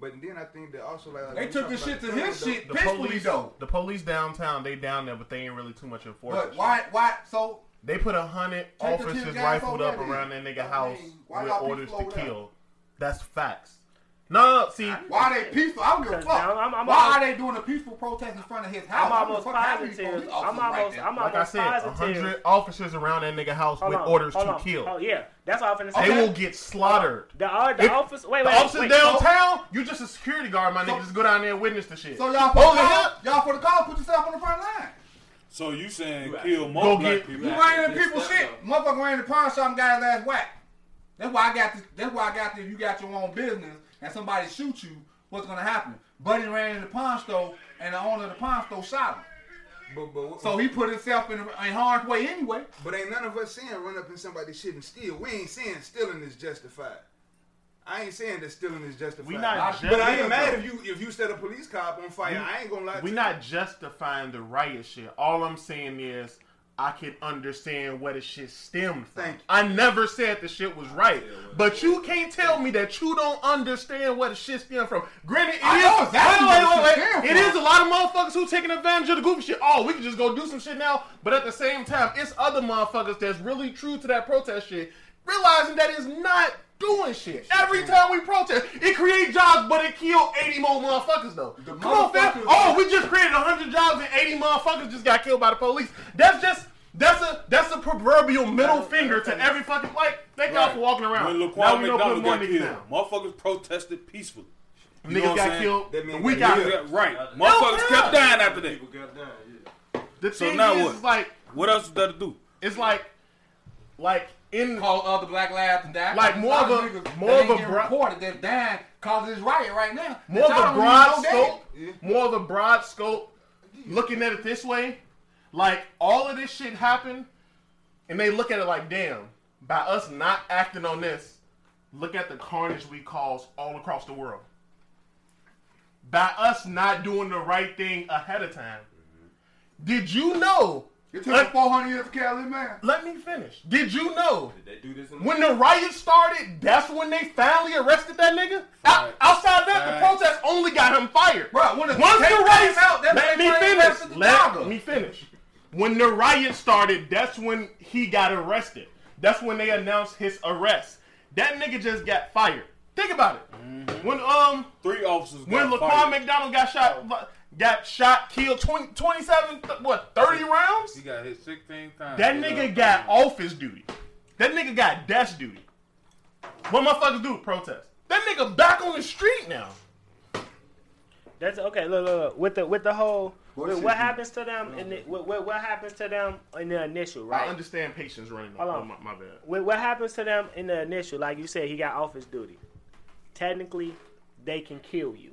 But then I think that also like they took the shit to his shit peacefully though. The police downtown, they down there, but they ain't really too much enforcement. But why? So they put 100 officers rifled up around that nigga house with orders to kill. That's facts. No, see. Why are they peaceful? I don't give a fuck. Why are they doing a peaceful protest in front of his house? I'm almost positive. Like I said, 100 officers around that nigga house with orders to kill. Oh, yeah. That's what I'm finna say. They will get slaughtered. The officers downtown, you just a security guard, my nigga. Just go down there and witness the shit. So y'all for the call, put yourself on the front line. So you saying kill more black people. You ain't in people's shit. Motherfucker ran in the pawn shop and got his ass whacked. That's why I got this. You got your own business. And somebody shoot you, what's gonna happen? Buddy ran into the pawn store, and the owner of the pawn store shot him. So he put himself in harm's way anyway. But ain't none of us saying run up in somebody's shit and steal. We ain't saying stealing is justified. I ain't saying that stealing is justified. But I ain't mad if you set a police car on fire. I ain't gonna lie to you. We're not justifying the riot shit. All I'm saying is I can understand where the shit stemmed from. I never said the shit was right. But you can't tell me that you don't understand where the shit stemmed from. Granted, it is a lot of motherfuckers who taking advantage of the goofy shit. Oh, we can just go do some shit now. But at the same time, it's other motherfuckers that's really true to that protest shit, realizing that it's not doing shit. Every time we protest, it creates jobs, but it killed 80 more motherfuckers, though. Come on, fam. Oh, we just created 100 jobs and 80 motherfuckers just got killed by the police. That's a proverbial middle finger to every fucking, like, thank y'all for walking around. When Laquan McDonald got killed, motherfuckers protested peacefully. Niggas got killed, and we got killed. Right. Motherfuckers kept dying after that. People kept dying, yeah. The thing is, like, what else is there to do? It's like, call other black lives and die. Like more of a that dying causes this riot right now. More of a broad scope. Looking at it this way, like all of this shit happened, and they look at it like, damn, by us not acting on this, look at the carnage we caused all across the world. By us not doing the right thing ahead of time. Did you know? It took 400 years to kill this man. Let me finish. Did you know? Did they do this when the riot started, that's when they finally arrested that nigga? Outside that, the protest only got him fired. Bro, Let me finish. When the riot started, that's when he got arrested. That's when they announced his arrest. That nigga just got fired. Think about it. Mm-hmm. When three officers got fired. When Laquan McDonald got shot... Got shot, killed, 30 rounds? He got hit 16 times. That nigga got office duty. That nigga got desk duty. What motherfuckers do? Protest. That nigga back on the street now. That's okay. Look. With the whole, what happens to them in the initial, right? I understand patience running. Hold on, my bad. What happens to them in the initial? Like you said, he got office duty. Technically, they can kill you.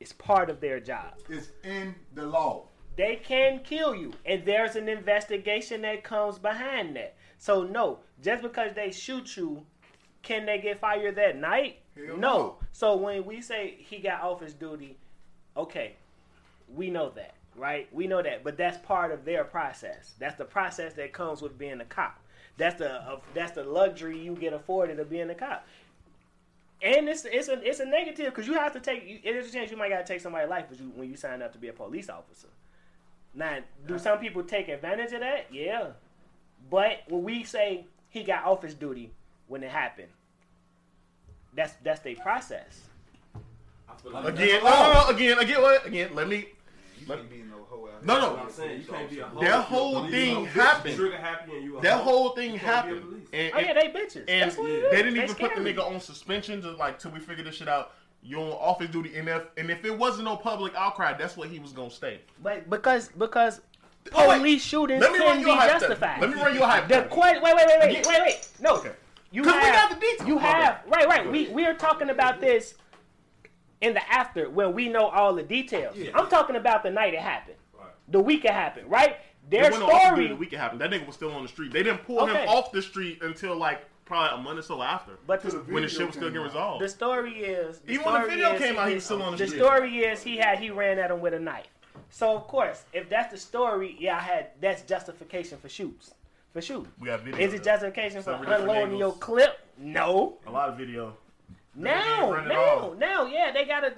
It's part of their job. It's in the law. They can kill you, and there's an investigation that comes behind that. So no, just because they shoot you, can they get fired that night? Hell no. So when we say he got office duty, okay, we know that, right? We know that, but that's part of their process. That's the process that comes with being a cop. That's the luxury you get afforded of being a cop. And it's a negative because you have to take. There's a chance you might gotta take somebody's life, but when you sign up to be a police officer. Now, do some people take advantage of that? Yeah. But when we say he got office duty when it happened, that's their process. That whole thing happened. And, they bitches. And they didn't even put the nigga on suspension till we figure this shit out. You're on office duty, and if it wasn't no public outcry, that's what he was gonna stay. But because police shootings can be justified. Let me run your hype. Wait. No, because we got the details. You have right. We are talking about this in the after when we know all the details. Yeah. I'm talking about the night it happened, right. The week it happened, right? Their story. The week it happened, that nigga was still on the street. They didn't pull him off the street until probably a month or so after, but when the shit was still getting resolved. The story is... Even when the video came out, he was still on the street. The story is he ran at him with a knife. So, of course, if that's the story, that's justification for shoots. For shooting. We got video. Is it justification for unloading your clip? No. A lot of video. No, they gotta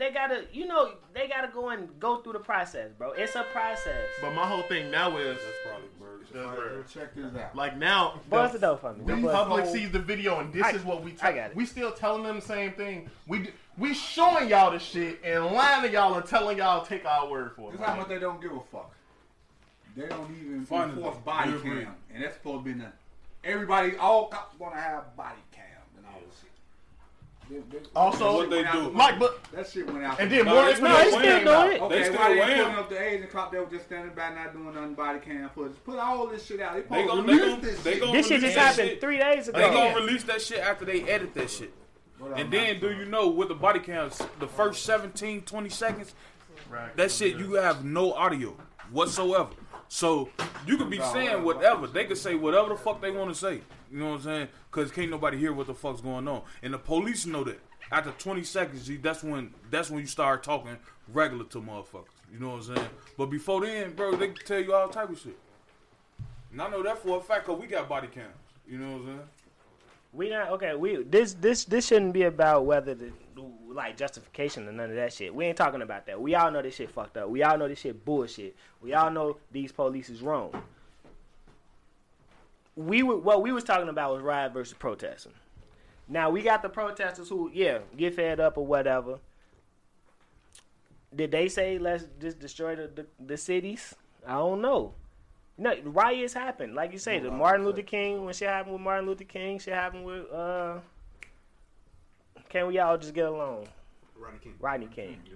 go through the process, bro. It's a process. But my whole thing now is that's check this out. Now, buzz the dough for me. The public sees the video, and this is what we. I got it. We still telling them the same thing. We showing y'all the shit and lying to y'all and telling y'all take our word for it. It's not what they don't give a fuck. They don't even enforce body cam, and that's supposed to be nothing. Everybody, all cops want to have body cam and all this shit. Also, what they do, Mike, but that shit went out. And then more is not. They still doing it. They still putting up the Asian cop. They were just standing by, not doing nothing. Body cam footage. Put all this shit out. They gonna release this shit. This shit just happened 3 days ago. They gonna release that shit after they edit that shit. And then, do you know with the body cams, the first 17, 20 seconds, that shit you have no audio whatsoever. So you could be saying whatever. They could say whatever the fuck they want to say. You know what I'm saying? Because can't nobody hear what the fuck's going on. And the police know that. After 20 seconds, that's when you start talking regular to motherfuckers. You know what I'm saying? But before then, bro, they can tell you all type of shit. And I know that for a fact because we got body cams. You know what I'm saying? We not okay. This shouldn't be about whether the justification or none of that shit. We ain't talking about that. We all know this shit fucked up. We all know this shit bullshit. We all know these police is wrong. What we was talking about was riot versus protesting. Now we got the protesters who get fed up or whatever. Did they say let's just destroy the cities? I don't know. No, riots happened. Like you say, Martin Luther King, when shit happened with Martin Luther King, shit happened with, can we all just get along? Rodney King. Yeah.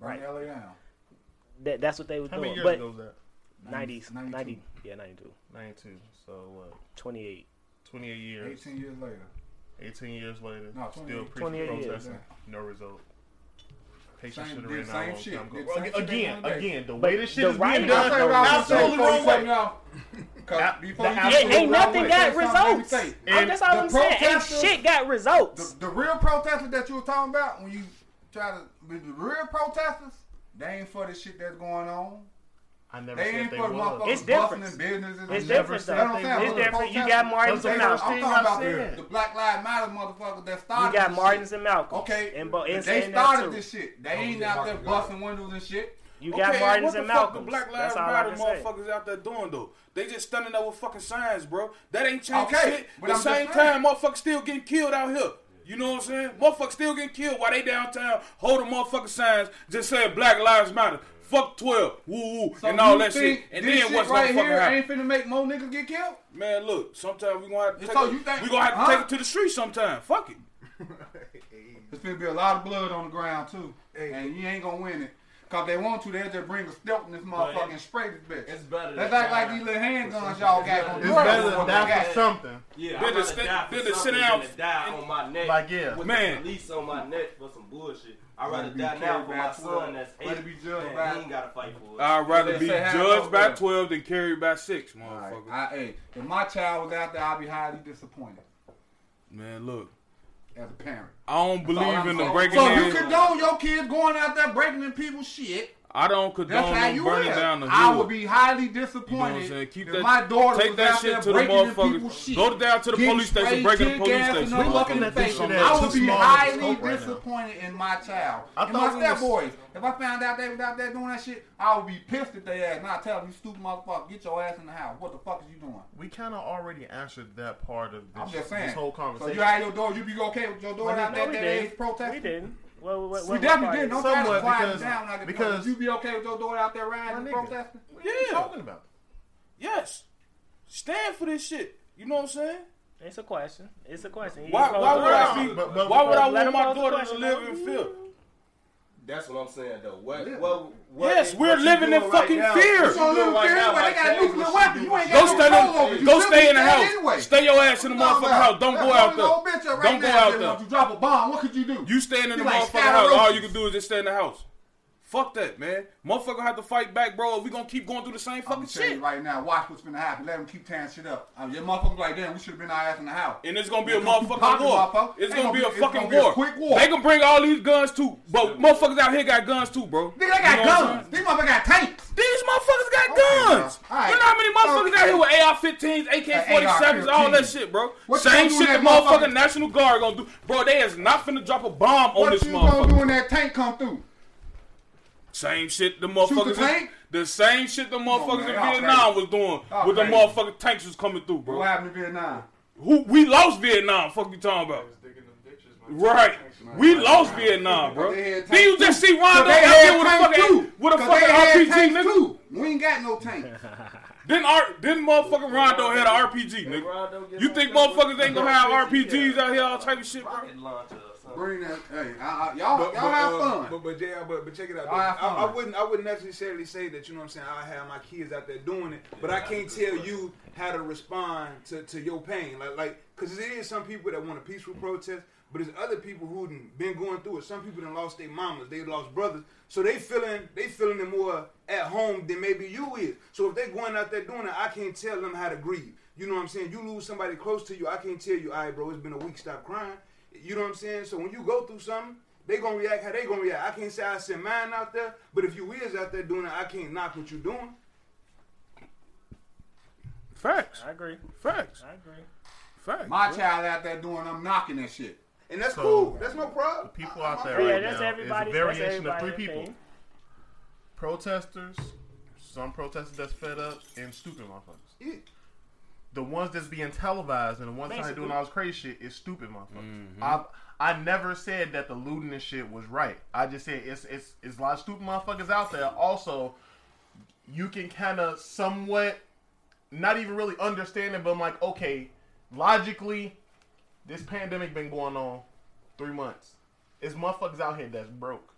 Right. LA down. That's what they were doing. How many years ago was that? 90s. 92. Yeah, 92. 92. So what? 28. 28 years. 18 years later. No, still protesting. No result. Patients should have ran out. Again, the way this shit is being done, absolutely wrong way. Ain't nothing got results. That's all I'm saying. Ain't shit got results. The real protesters that you were talking about, when you try to, the real protesters, they ain't for the shit that's going on. I never they said they was. It's different. It's different, though. It's different. You got Martins and Malcolm. I'm talking about the Black Lives Matter motherfuckers that started this shit. You got Martins and Malcolm. Okay. And they started this shit. They ain't out there busting windows and shit. You got Martins and Malcolm. What the fuck the Black Lives Matter motherfuckers out there doing, though? They just standing there with fucking signs, bro. That ain't changing shit. At the same time, motherfuckers still getting killed out here. You know what I'm saying? Motherfuckers still getting killed while they downtown holding motherfucking signs just saying Black Lives Matter. Fuck 12, woo-woo, so and all that shit. And then what's going to fucking happen? Ain't finna make more niggas get killed? Man, look, sometimes we're going to have to take it to the street sometime. Fuck it. There's going to be a lot of blood on the ground, too. Hey. And you ain't going to win it. Because they want to, they'll just bring a stealth in this motherfucker and spray this bitch. It's better than that's like these little handguns y'all got on the ground. It's better than die for something. Yeah, I'm rather sit down and die on my neck. Like, yeah. With the police on my neck for some bullshit. I'd rather die now for my son that's 8. He ain't got to fight for it. I'd rather be judged by 12 than carried by 6, motherfucker. If my child was out there, I'd be highly disappointed. Man, look. As a parent. I don't believe in the breaking in. So you condone your kids going out there breaking in people's shit. I don't condone no burning down the hood. I would be highly disappointed if my daughter was out there breaking people's shit. Go down to the police station, breaking the police station. We're looking at that shit. I would be highly disappointed in my child. And my stepboys. If I found out they was out there doing that shit, I would be pissed at their ass. And I'd tell them, you stupid motherfucker, get your ass in the house. What the fuck is you doing? We kind of already answered that part of this whole conversation. So you had your daughter, you be okay with your daughter out there that age protesting? We didn't. We definitely did. Don't try to quiet down like because you be okay with your daughter out there riding and protesting? What are you talking about? Yes. Stand for this shit. You know what I'm saying? It's a question. It's a question. Why would I want my daughter to live in fear? That's what I'm saying, though. We're living in fucking fear. Go stay in the house. Stay your ass in the motherfucking house. Don't go out there. Don't go out there. If you drop a bomb, what could you do? You staying in the motherfucking house. All you can do is just stay in the house. Fuck that, man. Motherfucker have to fight back, bro. We gonna keep going through the same fucking shit. Right now, watch what's gonna happen. Let them keep tearing shit up. Your motherfuckers like, damn, we should have been our ass in the house. And it's gonna be a motherfucking war. It's gonna be a fucking war. They gonna bring all these guns too. But motherfuckers out here got guns too, bro. They got guns. These motherfuckers got tanks. These motherfuckers got guns. You know how many motherfuckers out here with AR-15s, AK-47s, all that shit, bro? Same shit the motherfucking National Guard gonna do. Bro, they is not finna drop a bomb on this motherfucker. What you gonna do when that tank come through? Same shit the motherfuckers in Vietnam was doing with the motherfucking tanks was coming through, bro. What happened to Vietnam? We lost Vietnam, fuck you talking about. Right. We lost Vietnam, bro. Did you just see Rondo out here with a fucking RPG, nigga? Too. We ain't got no tanks. Didn't motherfucking Rondo had an RPG, nigga? You think motherfuckers ain't gonna have RPGs out here, all type of shit, bro? Bring that, hey, y'all have fun. But check it out. I wouldn't necessarily say that, you know what I'm saying, I have my kids out there doing it, but I can't tell you how to respond to your pain. Like, because there is some people that want a peaceful protest, but there's other people who've been going through it. Some people done lost their mamas, they lost brothers, so they feeling it more at home than maybe you is. So if they going out there doing it, I can't tell them how to grieve. You know what I'm saying? You lose somebody close to you, I can't tell you, all right, bro, it's been a week, stop crying. You know what I'm saying? So when you go through something, they gonna react how they gonna react. I can't say I sent mine out there, but if you is out there doing it, I can't knock what you doing. Facts. I agree. Facts. I agree. Facts. My child out there doing, I'm knocking that shit. And that's cool. That's no problem. The people out there right now is a variation of three people. Protesters, some protesters that's fed up, and stupid motherfuckers. Yeah. The ones that's being televised and the ones that's doing all this crazy shit is stupid, motherfuckers. Mm-hmm. I never said that the looting and shit was right. I just said it's a lot of stupid motherfuckers out there. Also, you can kind of somewhat not even really understand it, but I'm like, okay, logically, this pandemic been going on 3 months. It's motherfuckers out here that's broke.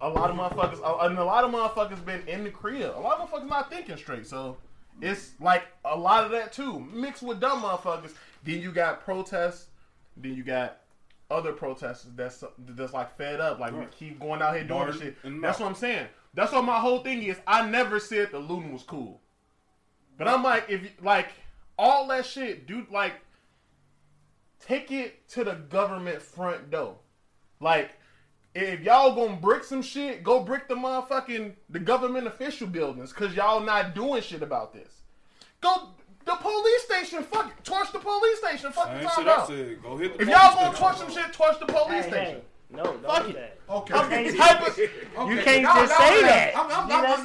A lot of motherfuckers, and a lot of motherfuckers been in the crib. A lot of motherfuckers not thinking straight, so... It's like a lot of that too, mixed with dumb motherfuckers. Then you got protests. Then you got other protesters that's like fed up, like we keep going out here doing shit. That's what I'm saying. That's what my whole thing is. I never said the looting was cool, but I'm like, if you, like all that shit, dude, like take it to the government front door. Like if y'all gonna brick some shit, go brick the government official buildings, cause y'all not doing shit about this. Go the police station, fuck it. Torch the police station, fuck the time out. Go hit the if y'all gonna torch some shit, torch the police station. No, don't fuck do that. Okay. You can't just say that. I'm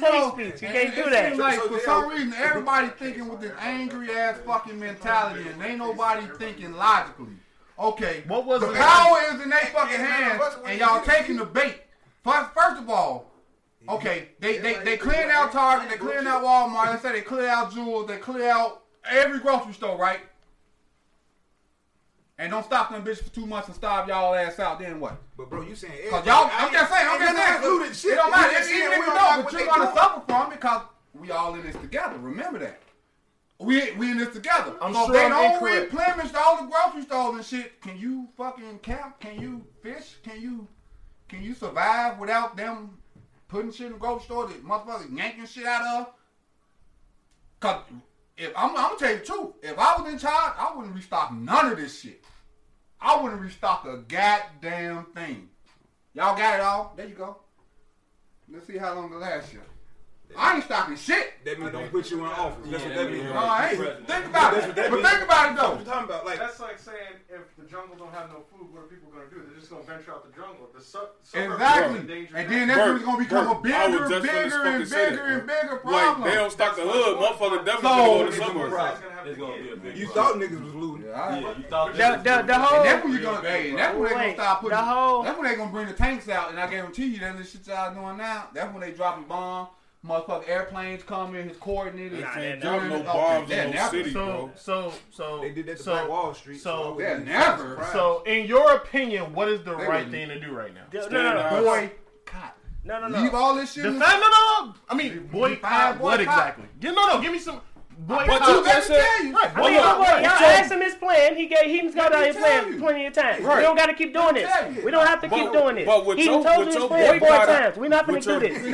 hate speech. You can't do that. Like, for some reason, everybody thinking with this angry ass fucking mentality, and ain't nobody thinking logically. Okay, what was the power is in their fucking hands, and y'all taking the bait. First of all, okay, they cleared out Target, they cleared out Walmart, they said they cleared out Jewel, they cleared out every grocery store, right? And don't stop them bitches for 2 months and starve y'all ass out, then what? But bro, you saying everybody. Y'all, I'm just saying, looted shit. It don't matter, even if you know, but you're going to suffer from it because we all in this together, remember that. We in this together. I'm so sure they don't replenish all the grocery stores and shit. Can you fucking camp? Can you fish? Can you survive without them putting shit in the grocery store that motherfuckers yanking shit out of? Cause if I'm gonna tell you the truth, if I was in charge, I wouldn't restock none of this shit. I wouldn't restock a goddamn thing. Y'all got it all. There you go. Let's see how long it lasts you. I ain't stopping shit. That means don't put you in office. That's what that means. No, I ain't. Think about it. But think about it though. What you talking about? Like, that's like saying if the jungle don't have no food, what are people gonna do? They're just gonna venture out the jungle. The exactly. And then that dude's gonna become a bigger and bigger problem. Like, they don't stock the hood, motherfucker. Definitely gonna be a big problem. You thought niggas was looting. Yeah, you thought that's when you gonna. That's when they gonna stop putting. That's when they gonna bring the tanks out. And I guarantee you, that shit y'all doing now. That's when they dropping bombs. Motherfucking airplanes coming, his coordinated. So they did that to Black Wall Street. So in your opinion, what is the right thing to do right now? Boycott. No. Leave all this shit. I mean, boycott. What exactly? No. Give me some. Boycott. Y'all asked him his plan. He's got out his plan plenty of times. Right. We don't got to keep doing this. We don't have to keep doing this. He told you his plan 4 times. We're not going to do this. I'm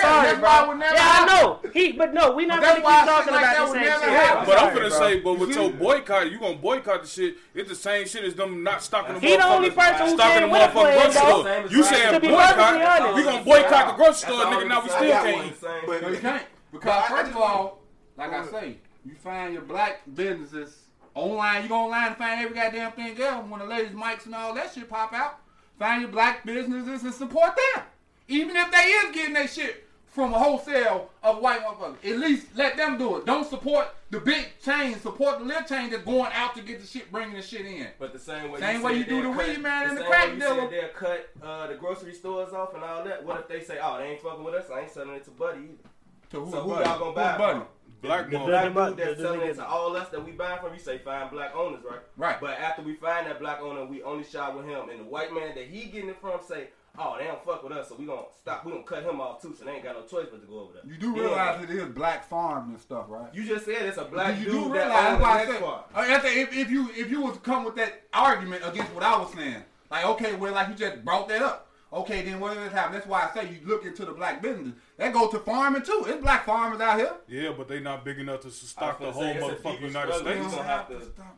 sorry, bro. Yeah, I know. But no, we're not going to keep talking about this same shit. But I'm going to say, but with your boycott, you going to boycott the shit. It's the same shit as them not stocking the motherfucking grocery store. You saying boycott. We're going to boycott the grocery store, nigga. Now we still can't. But you can't. Because first of all, like I say, you find your black businesses online. You go online and find every goddamn thing else. When the ladies' mics and all that shit pop out, find your black businesses and support them. Even if they is getting that shit from a wholesale of white motherfuckers, at least let them do it. Don't support the big chain. Support the little chain that's going out to get the shit, bringing the shit in. But the same way you do the weed man and the crack dealer. They'll cut the grocery stores off and all that. What if they say, oh, they ain't fucking with us. I ain't selling it to Buddy either. To who? So who y'all gonna buy Buddy? Black mom. Black dude that's selling it to all us that we buy from. You say find black owners, right? Right. But after we find that black owner, we only shop with him. And the white man that he getting it from say, oh, they don't fuck with us, so we gonna stop. We gonna cut him off too, so they ain't got no choice but to go over there. You do realize it is black farms and stuff, right? You just said it's a black dude do realize that owns that farm. If you was to come with that argument against what I was saying, like okay, well, like you just brought that up. Okay, then what is happening? That's why I say you look into the black business. That go to farming too. It's black farmers out here. Yeah, but they not big enough to stock the whole motherfucking United States. You don't have to stop.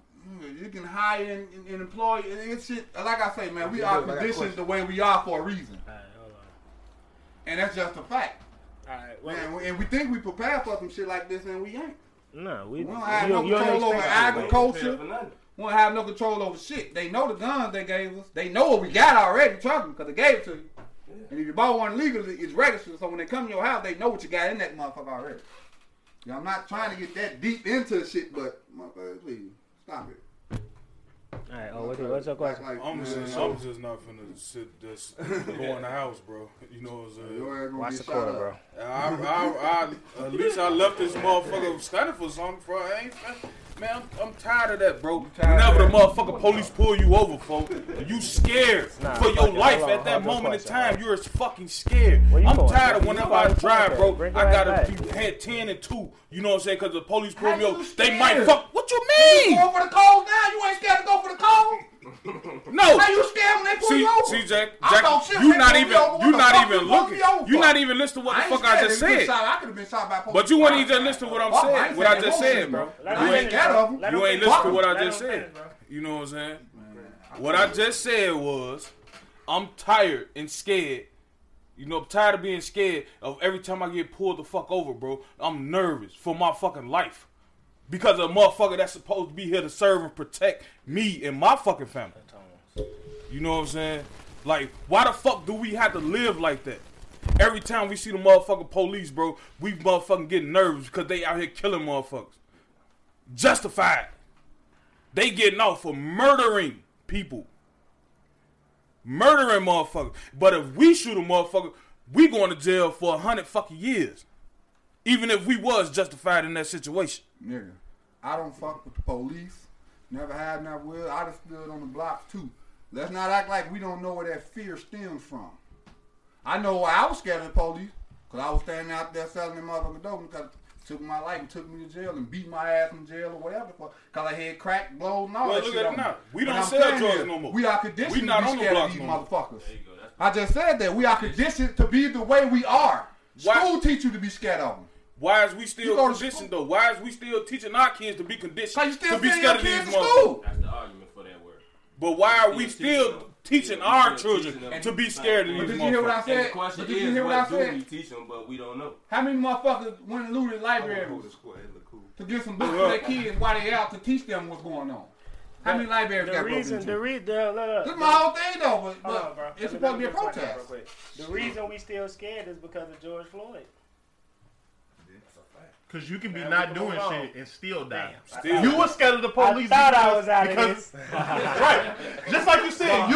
You can hire and employ and shit. Like I say, man, we are conditioned the way we are for a reason. All right, hold on. And that's just a fact. All right, well, and we think we prepare for some shit like this, and we ain't. No, we don't have no control over agriculture. We don't have no control over shit. They know the guns they gave us. They know what we got already, trust me, because they gave it to you. Yeah. And if you bought one legally, it's registered. So when they come to your house, they know what you got in that motherfucker already. Yeah, I'm not trying to get that deep into shit, but motherfucker, please, stop it. All right, oh, what's your question? Like, I'm just not finna sit this go in the house, bro. You know what I'm saying? Watch the corner, bro. At least I left this motherfucker standing for something, bro. I ain't finna. Man, I'm tired of that, bro. Whenever the motherfucking police pull you over, folks, you scared for your life at that moment in time. You're fucking scared. I'm tired of whenever I drive, bro. I gotta be at 10 and 2. You know what I'm saying? Because the police pull me over. They might fuck. What you mean? You going for the cold now? You ain't scared to go for the cold? No. How you scared when they pull you over? See, Jack, you not even looking. You not even listening to what the fuck I just said. I could have been shot by police. But you wouldn't even listen to what I'm saying. What I just said, bro. You ain't listen to what I just said. You know what I'm saying? What I just said was, I'm tired and scared. You know, I'm tired of being scared of every time I get pulled the fuck over, bro. I'm nervous for my fucking life. Because of a motherfucker that's supposed to be here to serve and protect me and my fucking family. You know what I'm saying? Like, why the fuck do we have to live like that? Every time we see the motherfucking police, bro, we motherfucking get nervous because they out here killing motherfuckers. Justified. They getting off for murdering people. Murdering motherfuckers. But if we shoot a motherfucker, we going to jail for 100 fucking years. Even if we was justified in that situation. Nigga, I don't fuck with the police. Never have, never will. I just stood on the block too. Let's not act like we don't know where that fear stems from. I know why I was scared of the police. Because I was standing out there selling them motherfucking dope because took my life and took me to jail and beat my ass in jail or whatever because I had crack, blows, and all that shit. Look at it now. We don't sell drugs no more. We are conditioned to be scared of these motherfuckers. There you go. I just said that. We are conditioned to be the way we are. School teach you to be scared of them. Why is we still conditioned, though? Why is we still teaching our kids to be conditioned to be scared of these motherfuckers? That's the argument for that word. But why are we still teaching our children to be scared of these motherfuckers. Did you hear what I said? The question is, what do we teach them, but we don't know. How many motherfuckers went and looted libraries to get some books for their kids while they out to teach them what's going on? How many libraries got broken into? This is my whole thing, though, but it's supposed to be a protest. The reason we still scared is because of George Floyd. Because you can be not doing shit and still die. You were scared of the police. I thought I was out of this. Right. Just like you said,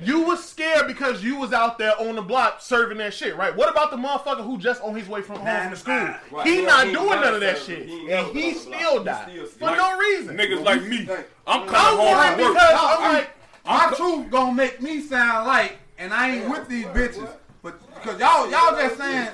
you was scared because you was out there on the block serving that shit, right? What about the motherfucker who just on his way from home to school? Right. He not doing none of that shit. And he still died for no reason. Niggas like me. I'm coming home from work. I'm like, my truth gonna make me sound like, and I ain't with these bitches. But because y'all just saying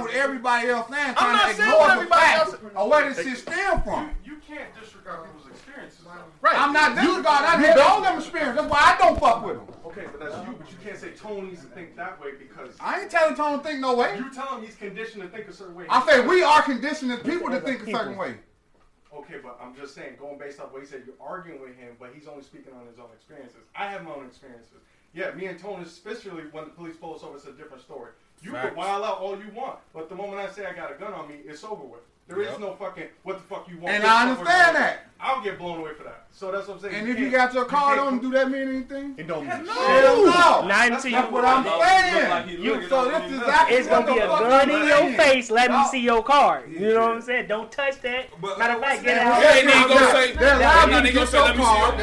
what everybody else saying, trying to ignore the fact of where this shit stem from. You can't disregard people's experiences. Right. I'm not disregarding. I've had all them experiences. That's why I don't fuck with them. Okay, but that's you. But you can't say Tony needs to think that way because I ain't telling Tony to think no way. You tell him he's conditioned to think a certain way. I say we are conditioning people to think a certain way. Okay, but I'm just saying, going based off what he said, you're arguing with him, but he's only speaking on his own experiences. I have my own experiences. Yeah, me and Tony, especially when the police pull us over, it's a different story. You can wild out all you want, but the moment I say I got a gun on me, it's over with. There is no fucking what the fuck you want. And I understand that. I'll get blown away for that. So that's what I'm saying. And if you got your card on, do that mean anything? It don't mean shit. No. That's what I'm saying. So this is exactly it's going to be a gun in your face. Let me see your card. You know what I'm saying? Don't touch that. Matter of fact, get out. They ain't going to say, let me see your card.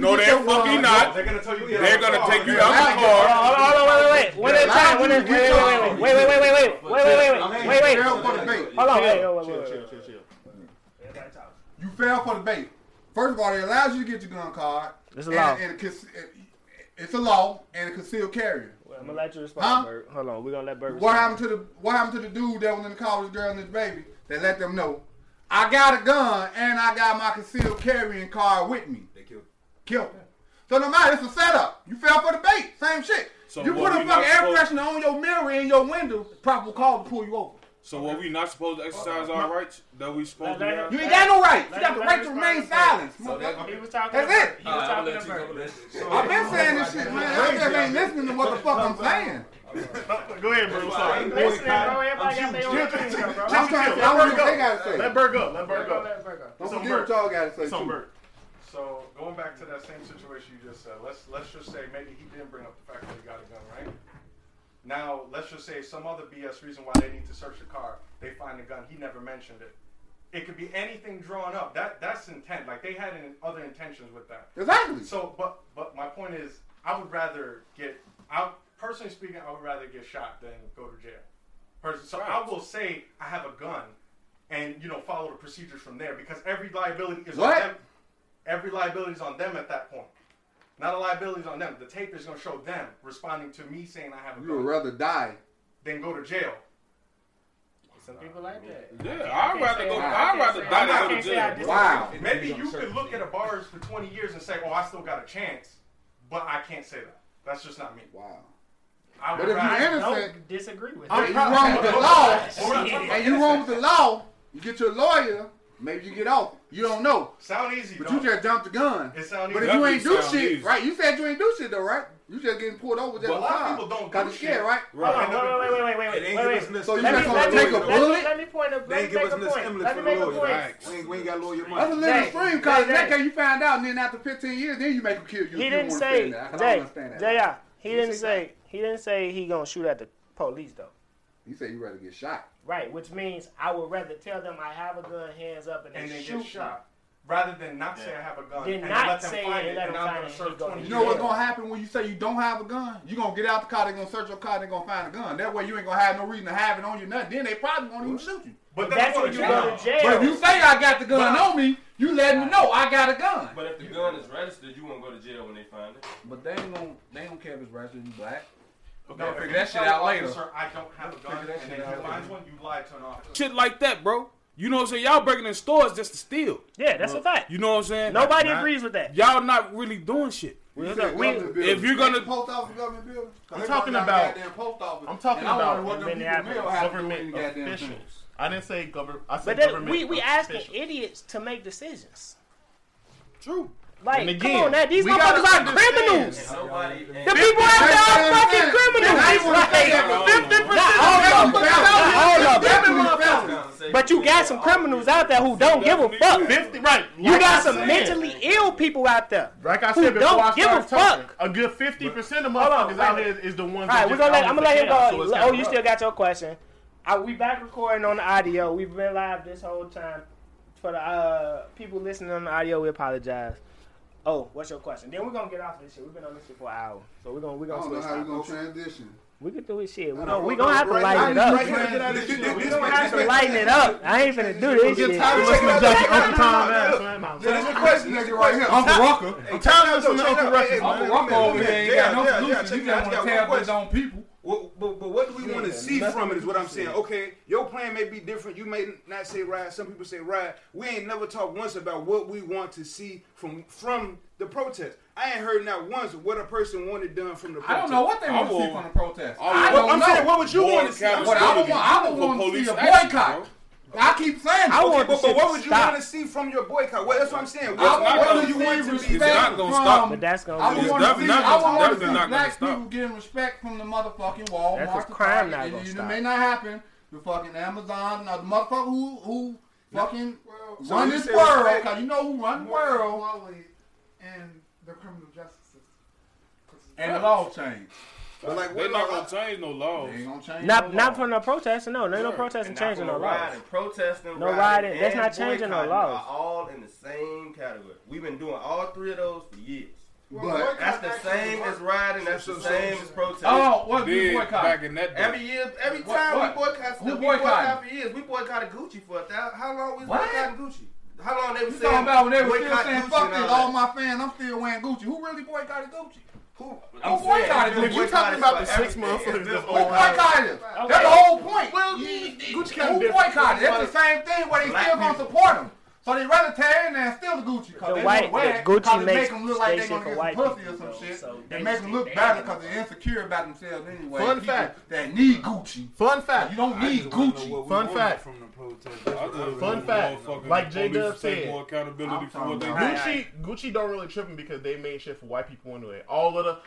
No, they're fucking not. They're going to tell you. They're going to take you out the car. Hold on, wait. Wait. Hold on. Chill. You fell for the bait. First of all, it allows you to get your gun card. It's a law. It's a law and a concealed carrier. Well, I'm gonna let you respond, Bert. Hold on, we're gonna let Bert respond. What happened to the dude that was in the car with the girl and his baby that let them know I got a gun and I got my concealed carrying card with me? They killed. Yeah. So no matter, it's a setup. You fell for the bait. Same shit. So you put a fucking air freshener on your mirror in your window. Probable call to pull you over. So were we not supposed to exercise our rights that we supposed to have? You ain't got no rights. You got the right to remain silent. So that's it. So I've been saying this shit, man. I just ain't listening to what the fuck I'm saying. Go ahead, bro. Sorry. Everybody got their own opinion, bro. Let Berg go. Don't forget what y'all got to say, too. So going back to that same situation you just said, let's just say maybe he didn't bring up the fact that he got a gun, right? Now, let's just say some other BS reason why they need to search the car. They find a gun. He never mentioned it. It could be anything drawn up. That's intent. Like, they had other intentions with that. Exactly. So, but my point is, I would rather get shot than go to jail. So I will say I have a gun and, follow the procedures from there because every liability is on them. Every liability is on them at that point. Not a liability on them. The tape is going to show them responding to me saying I have a gun. You would rather die than go to jail. Some people like that. Yeah, I'd rather die than go to jail. Wow. Maybe you could look at a bars for 20 years and say, oh, I still got a chance. But I can't say that. That's just not me. Wow. But if you're innocent, don't disagree with that. You're wrong with the law. You get your lawyer. Maybe you get off. You don't know. Sound easy, but you just dumped the gun. It sound easy. But if you ain't do shit, right? You said you ain't do shit though, right? You just getting pulled over. Just a lot of people don't do shit, scared, right? Right. Wait. So you just gonna take a bullet? Let me point a bullet. They give us an assembly for lawyers. We ain't got lawyer money. That's a little extreme, cause in that case you found out, and then after 15 years, then you make him kill you. He didn't say. Jay, he didn't say he gonna shoot at the police though. He said you rather get shot. Right, which means I would rather tell them I have a gun, hands up, and then shoot shot, rather than not say I have a gun and let them find it, and I'm going to search 20. You know what's going to happen when you say you don't have a gun? You're going to get out the car, they're going to search your car, they're going to find a gun. That way you ain't going to have no reason to have it on you, nothing. Then they probably won't even shoot you. But that's when you go to jail. But if you say I got the gun on me, you letting them know I got a gun. But if the gun is registered, you won't go to jail when they find it. But they don't care if it's registered, you black. Okay, no, figure that shit out later. Officer, I don't have a gun. And if you find one, you lied to an officer. Shit like that, bro. You know what I'm saying? Y'all breaking in stores just to steal. Yeah, that's a fact. You know what I'm saying? Nobody agrees with that. Y'all not really doing shit. If you're gonna post office government building, I'm talking about government officials. I didn't say government. I said government officials. We asking idiots to make decisions. True. Like, and again, come on now, these motherfuckers are criminals. The people out there are fucking criminals. Hold up. But you got some criminals out there who don't give a fuck. 50, right. You got some mentally ill people out there. Like I said before, I give a fuck. A good 50% of motherfuckers out here is the ones. All right, we're gonna. I'm gonna let him go. Oh, you still got your question. We back recording on the audio. We've been live this whole time. For the people listening on the audio, we apologize. Oh, what's your question? Then we're gonna get off of this shit. We've been on this shit for an hour, so we're gonna. I don't know how we're gonna transition. We can do this shit. We're gonna have to lighten it up. I ain't finna do this shit. This is the question nigga right here. Uncle Rucker. I'm tired of listening to Uncle Rucker. Uncle Rucker over there ain't got no solution. You just wanna tap his own people. But what do we want to see from it is what I'm saying. Okay, your plan may be different. You may not say ride. Some people say ride. We ain't never talked once about what we want to see from the protest. I ain't heard not once what a person wanted done from the protest. I don't know what they want to see from the protest. I'm saying, what would you want to see? I would want to see a boycott. I keep saying, but what would you want to see from your boycott? Well, that's what I'm saying. What do you want to see? It's not going to stop. But that's going to be. I want to see black people getting respect from the motherfucking Walmart. That's a crime not going to stop. It may not happen. The fucking Amazon, the motherfucker who fucking run this world. Because you know who run the world. And the criminal justice system. And the law changed. But like, they're not gonna change no laws. Not from the protesting. No, there's no protesting changing no laws. No rioting. That's not changing no laws. All in the same category. We've been doing all three of those for years. But that's the same as rioting. That's the same as protesting. Oh, what we boycott every year? Every time we boycott, we boycott for years. We boycotted Gucci for how long? We boycotted Gucci. How long they were saying? Talking about when they were still saying "fuck this," all my fans. I'm still wearing Gucci. Who really boycotted Gucci? Who boycotted it? You're talking about the 6 months. Who boycotted it? That's the whole point. Who boycotted it? It's the same thing where they still going to support them. So they rather tear in there and steal the Gucci. Because Gucci make them look like they're going to get some pussy or some shit. They make them look better because they're insecure about themselves anyway. Fun fact. They need Gucci. Fun fact. You don't need Gucci. Fun fact. Fun fact, like J Dub said, more accountability for what they do. Gucci don't really tripping because they made shit for white people anyway. All of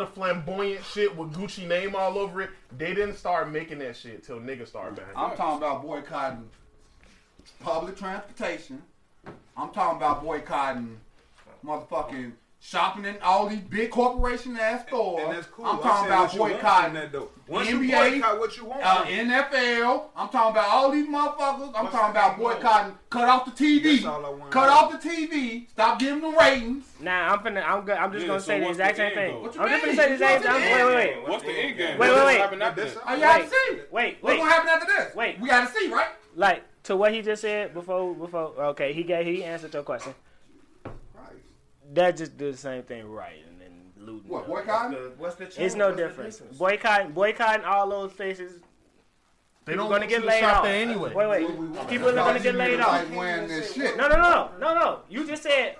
the flamboyant shit with Gucci name all over it, they didn't start making that shit till niggas started buying it. I'm talking about boycotting public transportation. I'm talking about boycotting motherfucking shopping in all these big corporation ass stores. And that's cool. I'm talking about boycotting that though. Once NBA, you boycott what you want, NFL. I'm talking about all these motherfuckers. I'm talking about boycotting. Cut off the TV. Cut off the TV. Stop giving them ratings. Nah, I'm just gonna say the exact same thing. I'm just gonna say the exact same thing. Wait. What's the end game? What's gonna happen after this? What's gonna happen after this? Wait. We gotta see, right? Like to what he just said before. Okay, he answered your question. That just do the same thing, right? And then looting. What boycotting? What's the difference? Boycotting all those places. They don't want to get laid off there anyway. Wait. People are not going to get laid off. No. You just said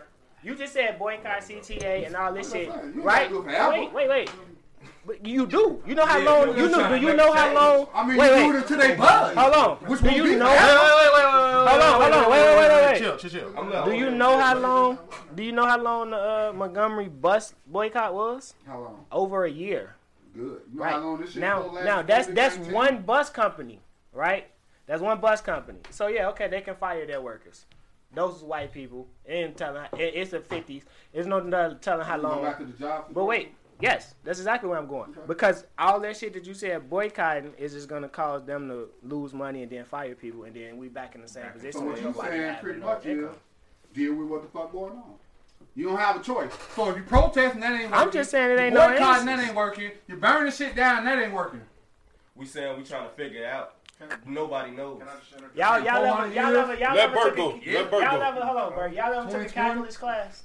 boycott CTA and all this shit, right? Wait. But you do. You know how long? Do you know how long? I mean, you do it until they buzz. How long? Which do you know? Wait. Chill. Do you know how long the Montgomery bus boycott was? How long? Over a year. Good. You know right. How long this shit now that's one bus company, right? That's one bus company. So yeah, okay, they can fire their workers. Those white people. And telling it's the 50s. There's no telling how long. Back to the job. But wait. Yes, that's exactly where I'm going. Because all that shit that you said boycotting is just going to cause them to lose money and then fire people, and then we back in the same position. So what you're saying pretty much is deal with what the fuck going on. You don't have a choice. So if you protesting, that ain't working. I'm just saying it ain't no boycotting, that ain't working. You're burning shit down, that ain't working. We saying we trying to figure it out. Nobody knows. Y'all never hold on, bro. Y'all never took a calculus class.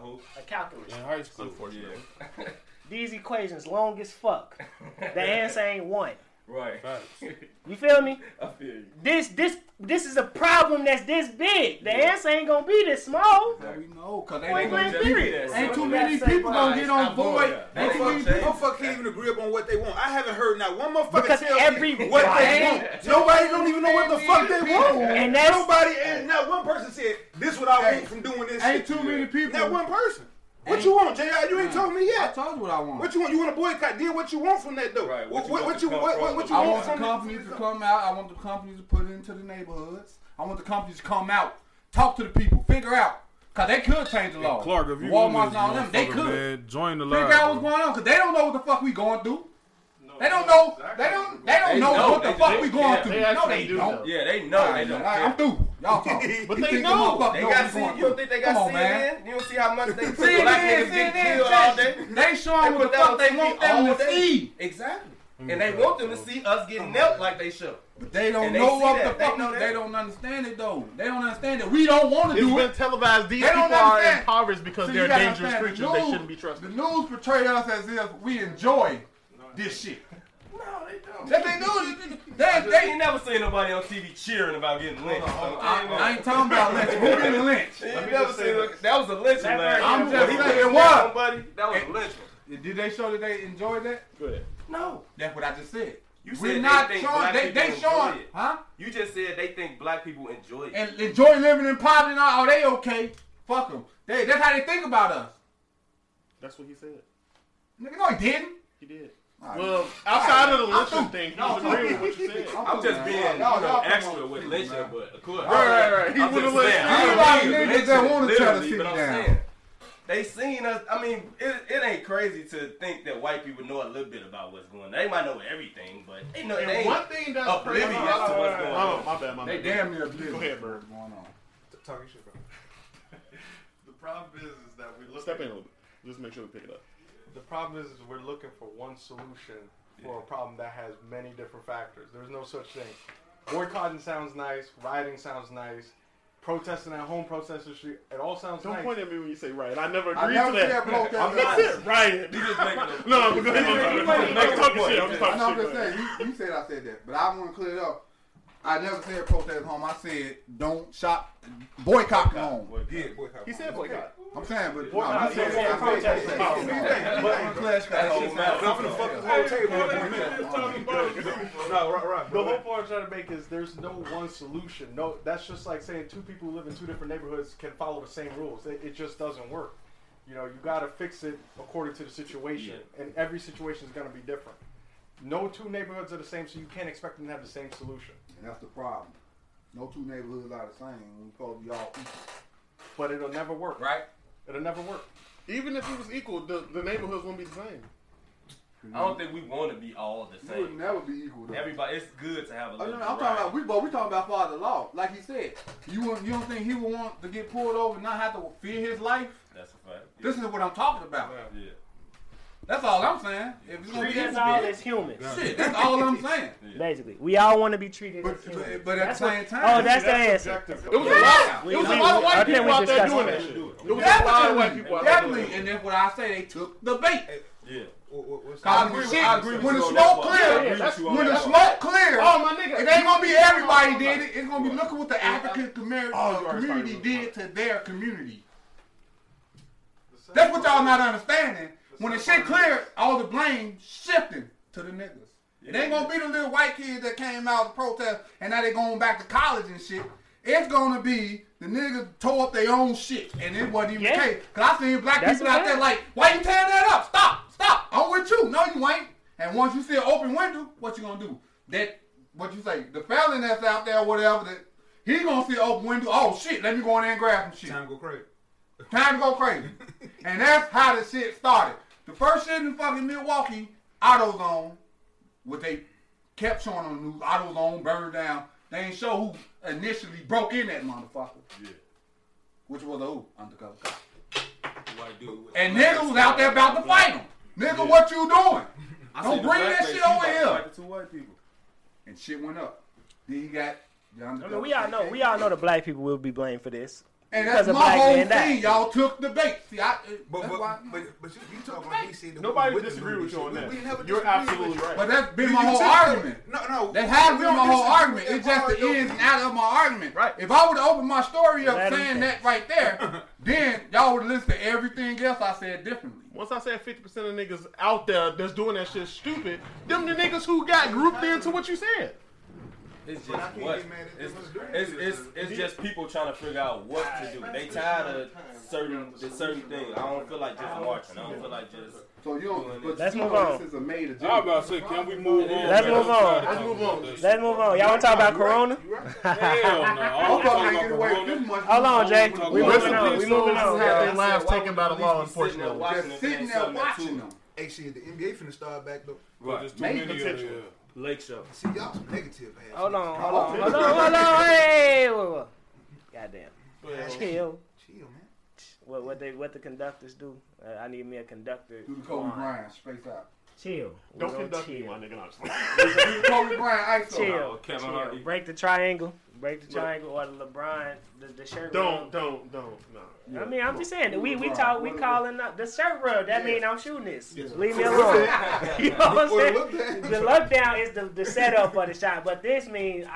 A calculus. In high school, for you. These equations long as fuck. The answer ain't one. Right. You feel me? I feel you. This is a problem that's this big. The answer ain't gonna be this small. Yeah, we know, cause they ain't gonna be this. Ain't too many people gonna get on board. Ain't too many people can't even agree upon what they want. I haven't heard not one motherfucker tell me what they want. Nobody don't even know what the fuck they want. And nobody, not one person said this what I want from doing this. Ain't too many people. Not one person. What you want, JR? You ain't told me yet. I told you what I want. What you want? You want a boycott? Then what you want from that though? Right. What you want from that? I want the companies to come out. I want the companies to put it into the neighborhoods. I want the companies to come out, talk to the people, figure out, cause they could change the law. Clark, if you Walmart and all them, they could join the law. Figure out what's going on, cause they don't know what the fuck we going through. They don't know. They don't know what the fuck we going through. No, they don't. Yeah, they know. They don't. I'm through. Y'all talk. But they know. They got CNN. You don't think they got CNN? You don't see how much they see black niggas get killed all day? They showing what the fuck they want them to see. Exactly. And they want them to see us getting knelt like they should. But they don't know what the fuck. They don't understand it though. They don't understand it. We don't want to do it. It's been televised. These people are impoverished because they're dangerous creatures. They shouldn't be trusted. The news portray us as if we enjoy this shit. No, they don't. That they do. They ain't never seen nobody on TV cheering about getting lynched. I ain't talking about lynch. Who getting lynched? That was a lynching. I'm just saying what. That was a lynching. Did they show that they enjoyed that? Good. No. That's what I just said. You said we're not showing. They showing. Huh? You just said they think black people enjoy it. And enjoy living in poverty and all. Oh, they okay? Fuck them. That's how they think about us. That's what he said. Nigga, no, he didn't. He did. Well, outside of the lynching thing, he was agreeing with what you said. I'm just being extra with lynching, but of course. Right. He would have let that want to try to sit down. They seen us. I mean, it ain't crazy to think that white people know a little bit about what's going on. They might know everything, but they know they ain't oblivious to what's going on. My bad. They damn near oblivious. Go ahead, bro. What's going on? Talking shit, bro. The problem is that we look. Step in a little bit. Just make sure we pick it up. The problem is we're looking for one solution for a problem that has many different factors. There's no such thing. Boycotting sounds nice. Rioting sounds nice. Protesting at home, protesting in the street. It all sounds nice. Don't point at me when you say riot. I never agreed to that. I'm not saying riot. You just making it. No, we're going to talk shit. I'm just talking shit. I'm just saying, you said I said that, but I want to clear it up. I never said protest at home. I said don't shop, boycott at home. Yeah, boycott. He said boycott. I'm saying, but boycott. No, he said protest at home. No, right. The whole point I'm trying to make is there's no one solution. No, that's just like saying two people who live in two different neighborhoods can follow the same rules. It just doesn't work. You know, you got to fix it according to the situation, and every situation is going to be different. No two neighborhoods are the same, so you can't expect them to have the same solution. And that's the problem. No two neighborhoods are the same. We supposed to be all equal. But it'll never work. Right? It'll never work. Even if it was equal, the neighborhoods won't be the same. I don't think we want to be all the same. It would never be equal, though. Everybody, it's good to have a little I'm talking about, we're talking about father law. Like he said, you don't think he would want to get pulled over and not have to fear his life? That's a fact. Yeah. This is what I'm talking about. Yeah. That's all I'm saying. If you're treat us all as humans. Shit, that's all I'm saying. Basically, we all want to be treated as humans. But at the same time, that's the answer. It was a lot of white people out there doing that shit. It was a lot of white people out there doing that shit. Definitely, and that's what I say, they took the bait. Yeah. I agree when the smoke clears, oh my nigga, it ain't gonna be everybody did it. It's gonna be looking what the African community did to their community. That's what y'all not understanding. When the shit cleared, all the blame shifting to the niggas. Yeah. It ain't gonna be the little white kids that came out to protest and now they going back to college and shit. It's gonna be the niggas tore up their own shit and it wasn't even the case. Cause I seen black people out there like, why you tearing that up? Stop. I'm with you. No, you ain't. And once you see an open window, what you gonna do? That, what you say, the felon that's out there or whatever, that he gonna see an open window, oh shit, let me go in there and grab some shit. Time to go crazy. And that's how the shit started. The first shit in fucking Milwaukee, AutoZone, what they kept showing on the news, AutoZone burned down. They ain't show who initially broke in that motherfucker. Yeah. Which was a who? Undercover cop. And nigga was out there about to fight him. Nigga, what you doing? Don't bring that shit over here. Two white people. And shit went up. Then you got the undercover. I mean, we all know the black people will be blamed for this. And that's my whole thing. Y'all took the bait. See, but you talk like he said. Nobody disagreed with you on that. You're absolutely right. But that's been my whole argument. No. That has been my whole argument. It's just the ins and out of my argument. Right. If I would have opened my story up saying that right there, then y'all would listen to everything else I said differently. Once I said 50% of niggas out there that's doing that shit stupid, them the niggas who got grouped into what you said. It's just what? It's just people trying to figure out what to do. They tired of certain things. I don't feel like just marching. I don't feel like just. So you don't. But let's move on. This is a made agenda. I'm about to say, can we move on? Let's move on. Y'all want to talk about Corona? Hell no. I'm talking about Corona. Hold on, Jay. We moving on. We moving on. Their lives taken by the law, unfortunately. They're sitting there watching them. Hey, shit, the NBA finna start back though. Right. Maybe. Lake Show. See, y'all some negative ass. Hold on. Hey, what? Goddamn. Chill, man. What the conductors do? I need me a conductor. Do the Kobe Bryant straight out. Chill. Don't conduct me, my nigga. Do the Kobe Bryant ISO. Chill. Break the triangle, or the LeBron, the shirt. Don't. No. Yeah. I mean, I'm just saying. We calling up the shirt rub. That means I'm shooting this. Yeah. Leave me alone. You know what I'm saying? The lockdown is the setup for the shot, but this means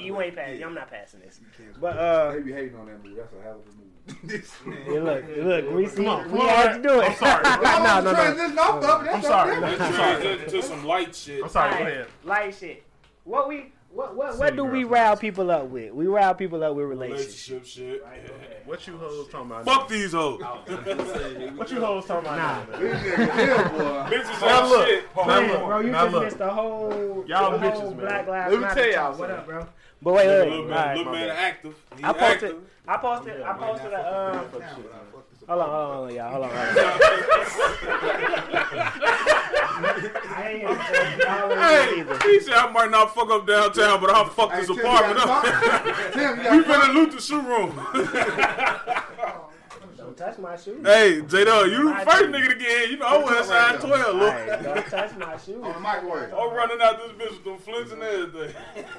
you ain't passing. Yeah. I'm not passing this. But they be hating on that movie. That's a hell of a movie. Look, we see. We had to do it. I'm sorry. No. I'm sorry. Let's transition to some light shit. I'm sorry. Go ahead. Light shit. What do we rile people up with? We rile people up with relationship shit. Right. Yeah. What you hoes talking about? Fuck these hoes. What you hoes talking about? Nah. Bitches now look. Shit. Bro, you just missed the whole y'all the bitches, whole man. Black Lives Matter. Let me tell y'all what up, bro. But wait, little man active. I posted a. Hold on, y'all. Hold on. Hey, he said I might not fuck up downtown, but I'll fuck this apartment up. We better loot the shoe room. Don't touch my shoes. Hey, J-Dub, you first nigga to get in. You know I went outside 12. Look. Don't touch my shoes. On the microwave. I'm running out this bitch with them flints and everything.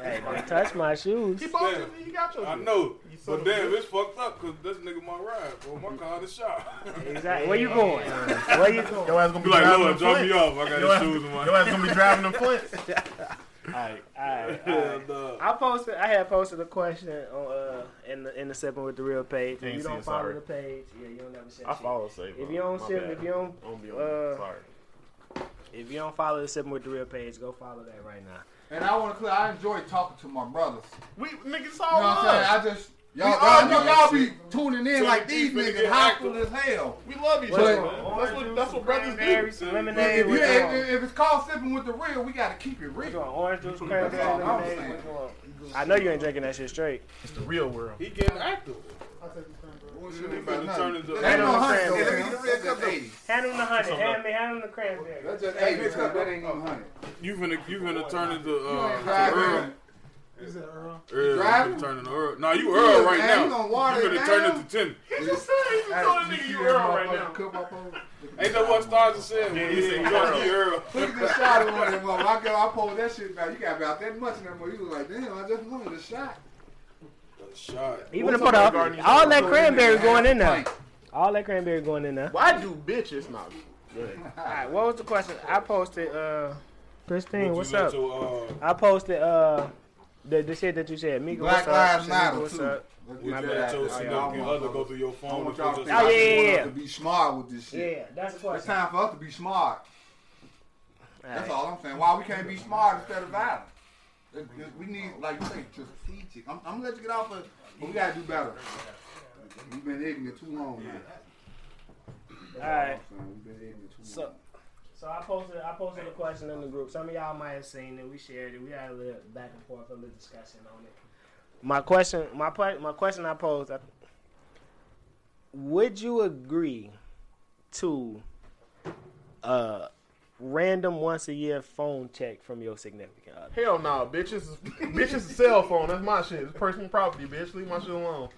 Hey, don't touch my shoes. He bought them. You got your shoes. I know. But damn, it's fucked up because this nigga my ride, bro. My car is shot. Exactly. Where you going? Your ass gonna be like, Lord, drop me off. I got your shoes in my hand. Your ass gonna be driving them flints. All right. I had posted a question on in the Sippin' with the Real page. If you don't follow the page, yeah, you don't ever shit. I follow Sippin'. If you don't follow the Sippin' with the Real page, go follow that right now. And I want to clear. I enjoy talking to my brothers. We niggas all love. You know what I'm saying? Y'all be tuning in like these niggas, hostile as hell. We love each other, man. That's what brothers do. Lemonade. If it's called Sipping with the Real, we gotta keep it real. Orange juice, cranberry lemonade. I know you ain't drinking that shit straight. It's the real world. He getting active. Hand him the honey. Hand him the cranberry. That's just 80 cup. That ain't no honey. You finna turn into Earl. Is it Earl? Earl turning to Earl. No, you Earl right now. You finna turn into Tim. He just said he just told a nigga you Earl right now. Ain't that what Stars said? Yeah, he said you Earl. Look at the shot of one of them. I pulled that shit back. You got about that much in that mother. You was like, damn, I just wanted a shot. Even to put up all that cranberry going in there. Why do bitches not? All right, what was the question? I posted, Christine, what's up? I posted the shit that you said. Migo, Black Lives Matter. What's up? My bad. Go through your phone. Yeah. To be smart with this shit. Yeah, that's the question. It's time for us to be smart. That's all I'm saying. Why we can't be smart instead of violent? We need, like you say, strategic. I'm gonna let you get off, but we gotta do better. We've been ignorant too long, man. Alright. So I posted a question in the group. Some of y'all might have seen it. We shared it. We had a little back and forth, a little discussion on it. My question I posed: would you agree to a random once a year phone check from your significant other? Hell no, bitches. Bitches a cell phone. That's my shit. It's personal property, bitch. Leave my shit alone.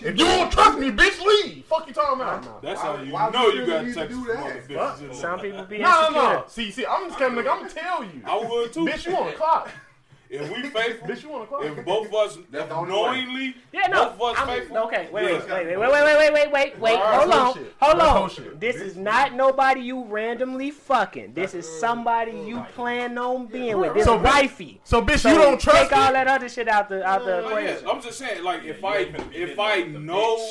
If you don't trust me, bitch, leave. Fuck you talking about? No. That's how you know you got to text do that. Bitches. Some people be insecure. No. See, I'm just kind of like, I'm gonna tell you. I would too. Bitch, you on the clock. If we faithful, if both of us knowingly, both of us faithful. Okay, wait. Hold on. This is not nobody you randomly fucking. This is somebody you plan on being with. This is wifey. So bitch, you don't trust. Take all that other shit out the equation. Yeah, I'm just saying, like if I know,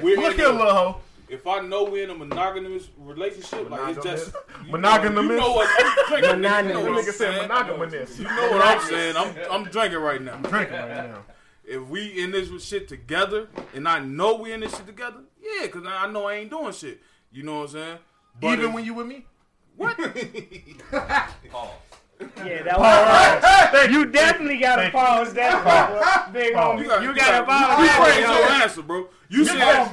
look at little hoe. If I know we're in a monogamous relationship, like it's just monogamous. You know what I'm saying? I'm drinking right now. If we in this shit together, and I know we in this shit together, yeah, because I know I ain't doing shit. You know what I'm saying? But even when you with me, what? Pause. Yeah, that was right. You definitely gotta pause that part, big homie. You gotta pause that. You phrased your answer, bro. You said you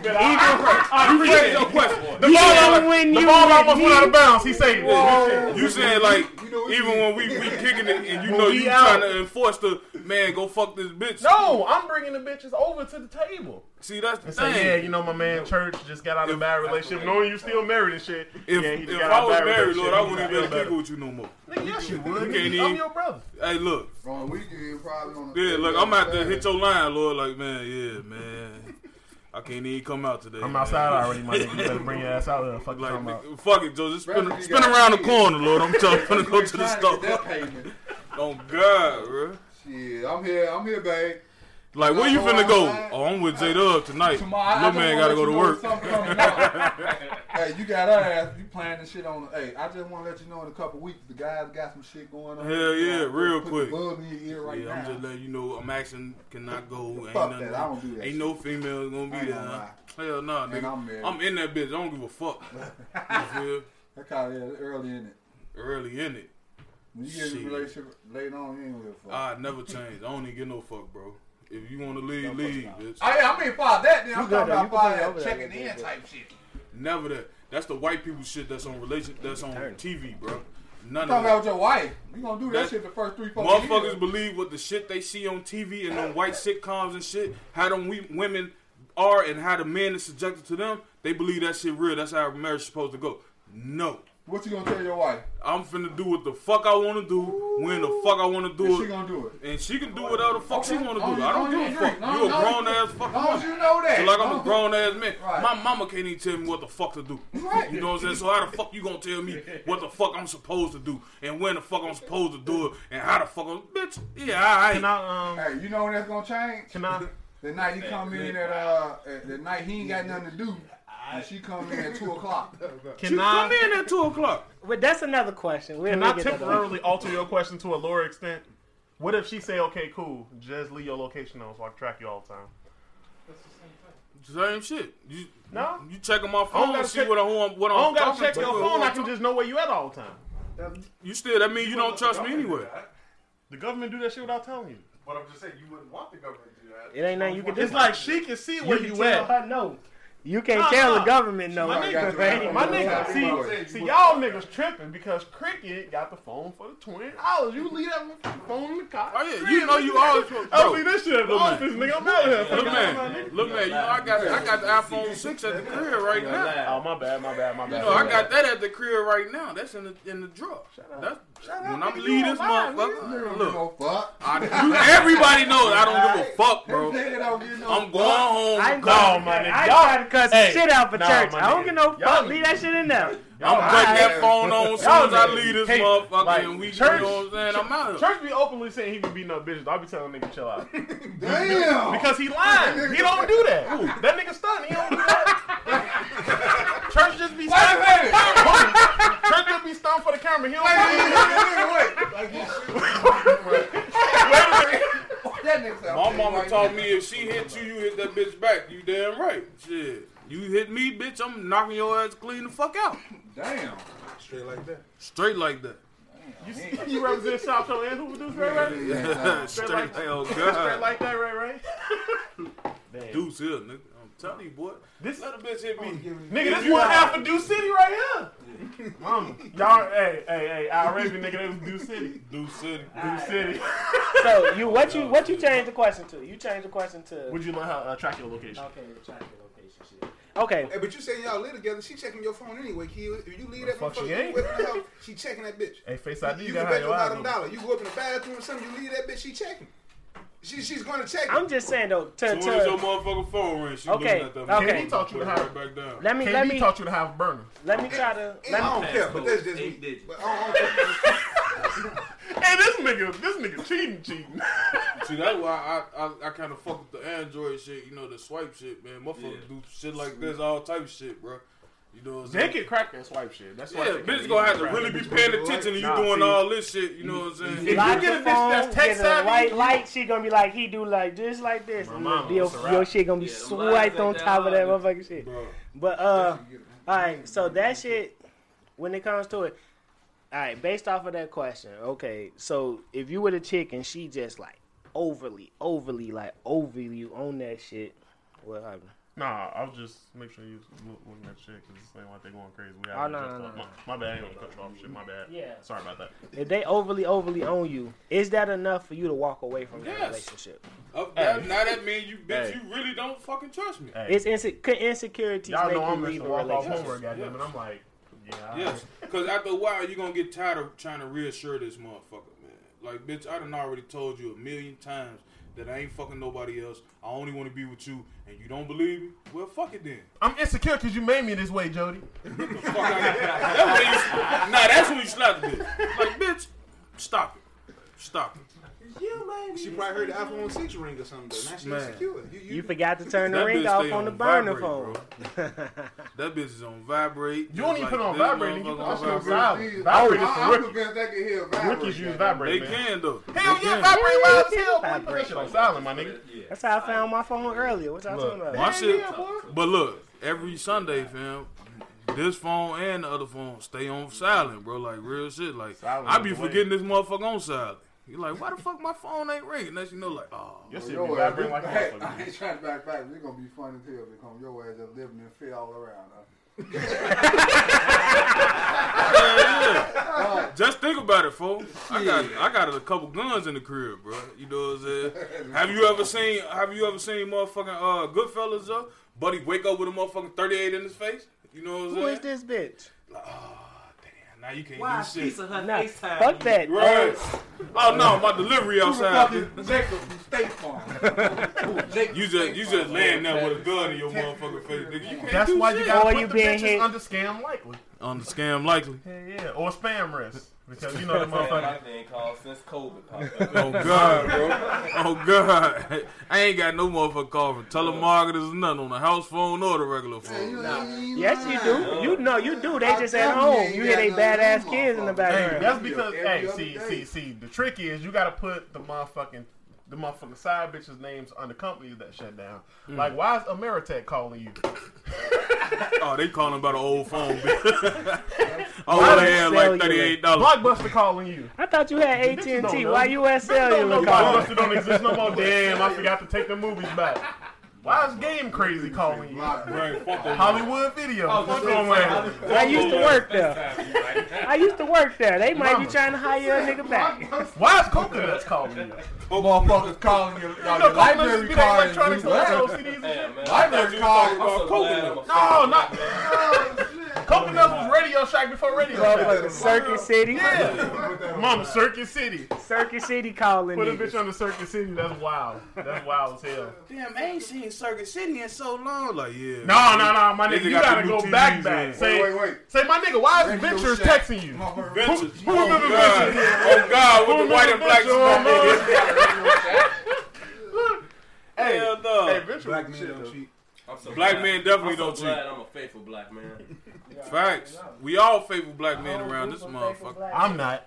phrased your question. The ball almost went out of bounds. He said that. You said like even when we kicking it and you know you trying to enforce the man go fuck this bitch. No, I'm bringing the bitches over to the table. See, that's the thing. Yeah, you know my man Church just got out of a bad relationship. Knowing you still married and shit. If I was married, Lord, I wouldn't even kick with you no more. Nigga, yes you would. I'm your brother. Hey, look. From weekend, probably on the look, I'm about to hit your line, Lord. Like, man, I can't even come out today. I'm outside already, my nigga. You better bring your ass out there. Fuck, like, nigga, fuck it, Joe. Just spin around the corner, Lord. I'm trying to go to the store. Oh, God, bro. Shit, I'm here, babe. Like, where you finna go? Oh, I'm with J-Dub tonight. Tomorrow, little man gotta go to work. Hey, you got our ass. You planning this shit on. Hey, I just want to let you know in a couple weeks, the guys got some shit going on. Hell yeah, real quick. Bug in your ear right now. I'm just letting you know. I'm asking, cannot go. Fuck ain't that. I don't do that. Ain't shit. No females gonna be there. Hell nah, nigga. I'm in that bitch. I don't give a fuck. You feel? That kind of early in it. When you get in a relationship later on, you ain't gonna give a fuck. I never change. I don't even get no fuck, bro. If you want to leave, bitch. I mean, fuck that. Then I'm talking about checking in type shit. Never that. That's the white people shit that's on relation. That's on TV, bro. None of that. Talking about your wife. We gonna do that shit the first 3-4 years. Motherfuckers believe what the shit they see on TV and on white sitcoms and shit. How them women are and how the men is subjected to them. They believe that shit real. That's how marriage is supposed to go. No. What you gonna tell your wife? I'm finna do what the fuck I wanna do, when the fuck I wanna do it. And she gonna do it. And she can do whatever the fuck she wanna do. I don't give a fuck. You a grown ass fucking woman. You know that. So like I'm a grown ass man. Right. My mama can't even tell me what the fuck to do. Right. You know what I'm saying? So how the fuck you gonna tell me what the fuck I'm supposed to do and when the fuck I'm supposed to do it and how the fuck I'm bitch? Yeah, alright. Can I hey, you know when that's gonna change? Can I the night you come in at the night he ain't got nothing to do. And she come in at 2:00. She come in at 2:00. But that's another question. Can I temporarily alter your question to a lower extent? What if she say, okay, cool, just leave your location on so I can track you all the time? That's the same thing. Same shit. You check on my phone and see what I'm talking about. I don't got to check your phone. I can just know where you at all the time. That means you don't trust me anyway. The government do that shit without telling you. But I'm just saying, you wouldn't want the government to do that. It ain't nothing you can do. It's like she can see where you at. I know. You can't tell the government no. My nigga. See, y'all niggas tripping because Cricket got the phone for the $20. You leave that phone in the car. Oh yeah, you know you always. I see this shit at the office, nigga. I'm out of here. Look man. You know I got the iPhone 6 at the crib right now. Oh my bad. You know I got that at the crib right now. That's in the drawer. Shut up. When I'm leaving this motherfucker, look. Everybody knows I don't give a fuck, bro. I'm going home. No, my nigga. Cuss shit out for church. I don't get no fuck. Leave that shit in there. I'm breaking that phone on as soon as I leave this motherfucker. Like, and we church, you know what I'm saying? I'm out of here. Church be openly saying he be beating up bitches. I be telling nigga chill out. Damn. Because he lying. He don't do that. Ooh, that nigga stunned. He don't do that. Church just be stunned. Church just be stunned for the camera. He don't wait. My mama taught me if she hit you hit that bitch back. You damn right. Shit. You hit me, bitch, I'm knocking your ass clean the fuck out. Damn. Straight like that. Damn. You represent South Carolina and Hoover Deuce, right? Yeah. Straight like that, right? Deuce here, nigga. I'm telling you, boy. This little bitch hit me. Nigga, this one half of Deuce City right here. Mama. Y'all, hey, I already nigga, that was Deuce City. Deuce City. So what you changed the question to? You changed the question to. Would you let her track your location? Okay, track your location. Okay. Hey, but you saying y'all live together? She checking your phone anyway, kid. If you leave that motherfucker with her house, she checking that bitch. Hey, Face ID, you can bet your bottom dollar. You go up in the bathroom or something, you leave that bitch, she checking. She's gonna check. I'm just saying though. So what is your motherfucking phone ring? She's okay. Looking at that. Okay. Can taught you to have back down. Let me taught you to have a burner. Let me try to. Let I don't me care, but that's just me. But hey, this nigga cheating. See, that's why I kind of fuck with the Android shit. You know, the swipe shit, man. Motherfuckers do shit like this, all type of shit, bro. You know what I'm saying? They can crack that swipe shit. That's why bitch gonna have to really be paying attention to you doing all this shit. You know what I'm saying? If you get a bitch that's text savvy, right light, she gonna be like, he do like this, like this. Your shit gonna be swiped on top of that motherfucking shit. But all right, so that shit, when it comes to it, all right, based off of that question, okay, so if you were the chick and she just like overly you on that shit, what happened? Nah, I'll just make sure you looking at shit because it's the same way they going crazy. We have My bad, I ain't gonna cut you off. Shit, my bad. Yeah, sorry about that. If they overly own you, is that enough for you to walk away from that relationship? Now that means you, bitch, you really don't fucking trust me. Hey. It's insecurities. Y'all know I'm gonna walk off homework, goddamn, and I'm like, because after a while you are gonna get tired of trying to reassure this motherfucker, man. Like, bitch, I done already told you 1,000,000 times. That I ain't fucking nobody else. I only want to be with you, and you don't believe me? Well, fuck it then. I'm insecure because you made me this way, Jody. That's when you slap the bitch. Like, bitch, stop it. You made me. She probably heard the iPhone 6 ring or something. Though. Now she's insecure. You forgot to turn the ring off on the burner phone. That bitch is on vibrate. You don't even put on vibrate. You put on vibrate. I'm convinced that can hear vibrate. Rookies use vibrate. They can though. Hell yeah, vibrate loud as hell. Boy, put that shit on silent, my nigga. That's how I found my phone earlier. What y'all talking about? My shit. But look, every Sunday, fam. This phone and the other phone stay on silent, bro. Like real shit. Like I be forgetting this motherfucker on silent. You're like, why the fuck my phone ain't ringing? Unless you know, like, oh. Your ass, I ain't trying to backpack. It's going to be fun as hell because your ass just living in fear all around us. Just think about it, folks. I got a couple guns in the crib, bro. You know what I'm saying? Have you ever seen motherfucking Goodfellas, though? Buddy wake up with a motherfucking 38 in his face? You know what I'm saying? Who is this bitch? Like, now you can't do shit. Piece of her FaceTime. Fuck that. Right. Oh no, my delivery outside. Jacob from State Farm. You just laying there with a gun in your motherfucking face, nigga. You can't That's do why shit. You gotta or put you the being hit under scam likely. Under scam likely. Yeah. Or spam risk. Because you know the motherfucker. My thing called since COVID popped up. Oh God, bro. Oh God. I ain't got no motherfucker call from telemarketers or nothing on the house phone or the regular phone. Yes, you do. No. You know you do. They just at home. You hear they badass kids in the background. Hey, that's because see. The trick is you gotta put the motherfucking side bitches' names under companies that shut down. Mm. Like, why is Ameritech calling you? Oh, they calling about an old phone, bitch. Oh, they had like $38. Blockbuster calling you. I thought you had AT&T. Why you at Cellular calling? Blockbuster don't exist no more. Damn, I forgot to take the movies back. Why is Game Crazy calling you? Hollywood Video. I used to work there. They might be trying to hire a nigga back. Why is Coconuts calling you? Motherfuckers calling you. Library card. Library card. Coconuts. No, not. Coconuts was Radio Shack before Radio Shack. Circuit City. Yeah. Mama, Circuit City. Circuit City calling Put a bitch on the Circuit City. That's wild. That's wild as hell. Damn, I ain't seen Circuit City in so long. Like, yeah. No, my nigga. You gotta go back. Wait. Say, my nigga, why is Ventures texting you? Ventures. Who remember Ventures? Oh, God, with the white and black smoke. Hell no. Black men don't cheat. Black men definitely don't cheat. I'm a faithful black man. Facts. We all faithful black men around this motherfucker. I'm not.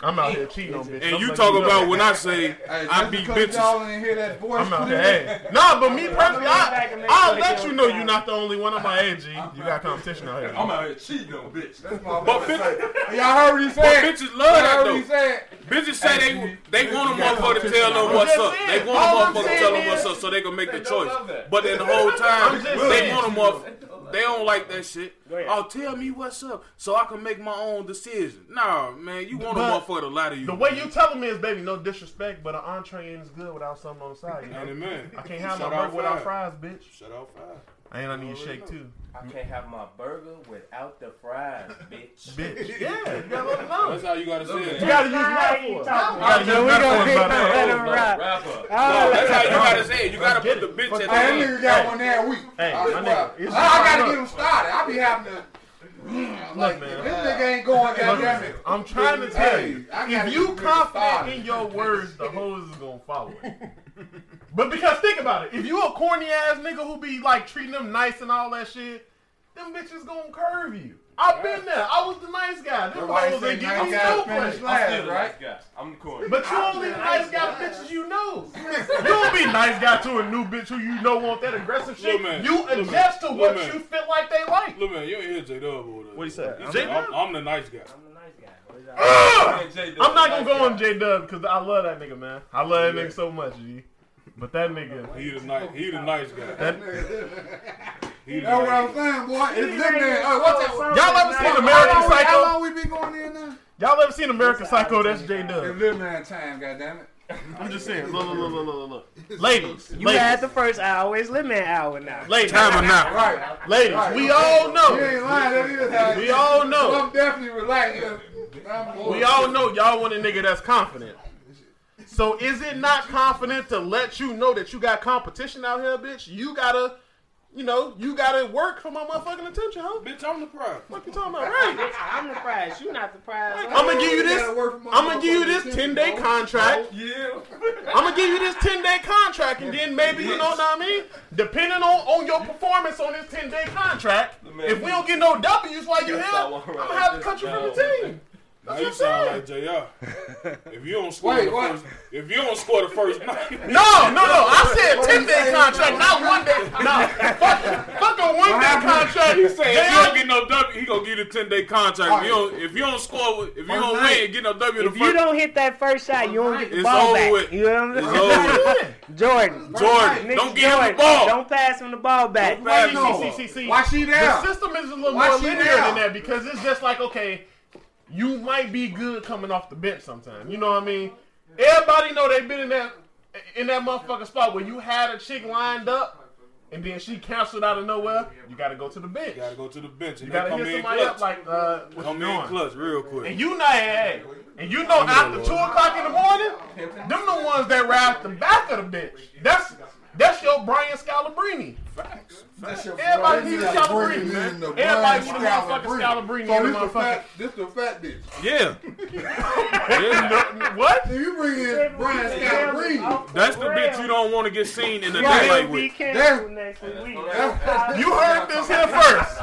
I'm out here cheating on bitches. And you talk about when I say I beat bitches. Y'all ain't hear that voice. I'm out there. Nah, but me personally, I'll let you know you're not the only one. I'm like, hey, G, you got competition out here. I'm out here cheating on bitches. That's my bitch. Y'all heard what he said. Bitches love that though. Bitches say they want a motherfucker to tell them what's up. They want a motherfucker to tell them what's up so they can make the choice. But then the whole time, they want a motherfucker. They don't like that shit. Oh, tell me what's up so I can make my own decision. Nah, man, you want a motherfucker to lie to you. The way you telling me is, baby, no disrespect, but an entree ain't as good without something on the side. You know? Amen. I can't have my burger without fries, bitch. Shut out fries. And I need a shake too. I can't have my burger without the fries, bitch. Bitch. Yeah, you gotta let them know. That's how you gotta say it. You gotta use metaphors. That's how you gotta say it. You gotta put the bitch at that. That nigga got one every week. Hey, I gotta get him started. I be having to. Like, man, this nigga ain't going down. I'm trying to tell you, if you confident in your words, the hoes is gonna follow it. But because think about it, if you a corny ass nigga who be like treating them nice and all that shit, them bitches gonna curve you. I've been there. I was the nice guy. Them hoes ain't giving me no questions. I'm still the nice guy. I'm the corny. But you only nice guy bitches you know. You don't be nice guy to a new bitch who you know want that aggressive shit. You adjust to what you feel like they like. Look, man, you ain't hear J-Dub over there. What he said? I'm the nice guy. I'm not gonna go on J-Dub because I love that nigga, man. I love that nigga so much, G. But that nigga, he the nice guy. You know what I'm saying, boy? It's them there. Y'all ever seen American Psycho? How long we been going in now? Y'all ever seen American Psycho? That's J-Dub. It's little man time, goddammit. I'm just saying. Look. Ladies. You had the first hour. It's little man hour now. Ladies. Time or not. Right. Ladies, we all know. You ain't lying. That is. We all know. I'm definitely relaxed. We all know y'all want a nigga that's confident. So is it not confident to let you know that you got competition out here, bitch? You gotta work for my motherfucking attention, huh? Bitch, I'm the prize. What you talking about? Right. I'm the prize. You not the prize. Like, I'm gonna give you this. I'm gonna give you this 10-day contract. Yeah. I'm gonna give you this 10-day contract, and then maybe, you know what I mean? Depending on your performance on this 10-day contract, if we don't get no W's while you here, I'm gonna have to cut you from the team. Now you sound like JR. If you don't score the first night. No. I said 10-day contract, not 1 day. No. Fuck a 1-day contract. He said if you don't get no W, he gonna give you the 10-day contract. Right. If you don't win and get no W the first. If you don't hit that first shot, you don't get the ball back. With. You know what I'm saying? Jordan. Don't give him the ball. Don't pass him the ball back. Why she down? The system is a little more linear than that because it's just like, okay, you might be good coming off the bench sometime. You know what I mean? Everybody know they've been in that motherfucking spot where you had a chick lined up and then she canceled out of nowhere. You got to go to the bench. You got to hit somebody up like, what you doing? Come in clutch real quick. And you not at. And you know after 2 o'clock in the morning, them the ones that ride the back of the bench. That's your Brian Scalabrine. Facts. Everybody needs a Scalabrine, man. Everybody needs a motherfucking Scalabrine. So this the fat bitch. Yeah. What? So you bring in Brian Scalabrine. That's the bitch you don't want to get seen in the daylight with. You heard this here first. I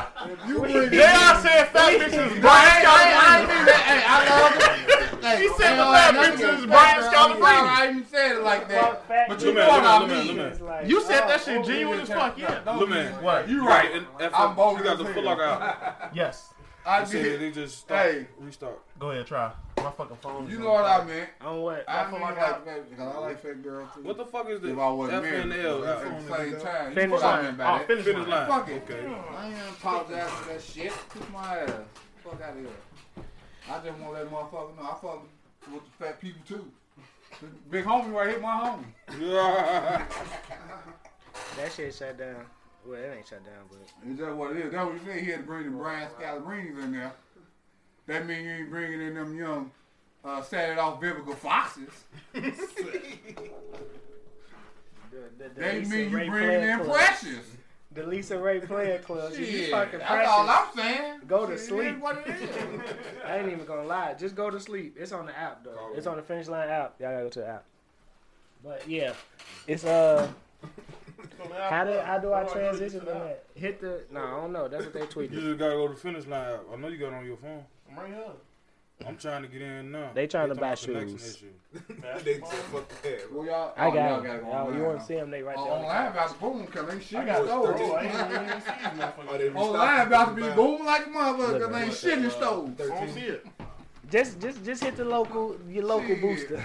said fat bitches. Brian Scalabrine. Hey, I love it. She said the fat bitches is Brian Scalabrine. I even said it like that. But you know what I mean. Like, you said that shit genuine as fuck, yeah. Look, man, what? You right. I'm bold. You got the footlock out. Yes. I did. They just start, restart. Go ahead, try. My fucking phone. You know what I meant. I'm what? I feel like I like that girl too. What the fuck is this? If I wasn't married at the same time. Finish line. Finish line. Fuck it. I ain't apologize for that shit. Kiss my ass. Fuck out of here. I just want that motherfucker know I fuck with the fat people too. Big homie right here, my homie. Yeah. That shit shut down. Well, it ain't shut down, but it's just what it is. That's what you said. He had to bring the Brian Scalabrine's in there. That means you ain't bringing in them young, saddled off biblical foxes. They mean you bringing in precious. The Lisa Ray Player Club. You fucking precious. That's all I'm saying. Go to sleep. It is what it is. I ain't even gonna lie. Just go to sleep. It's on the app, though. Oh. It's on the Finish Line app. Y'all gotta go to the app. But yeah, it's How do I transition from that? Hit the. No, I don't know. That's what they tweeted. You just gotta go to the Finish Line app. I know you got it on your phone. I'm right here. I'm trying to get in now. They trying to buy shoes. They fuck that. Well, y'all, I got them. You want to see them? They right there. Online about to boom, cause ain't shit. I got stole. Online about to be boom like a motherfucker, cause ain't shit in stole. Don't see it. Just hit the local, your local booster.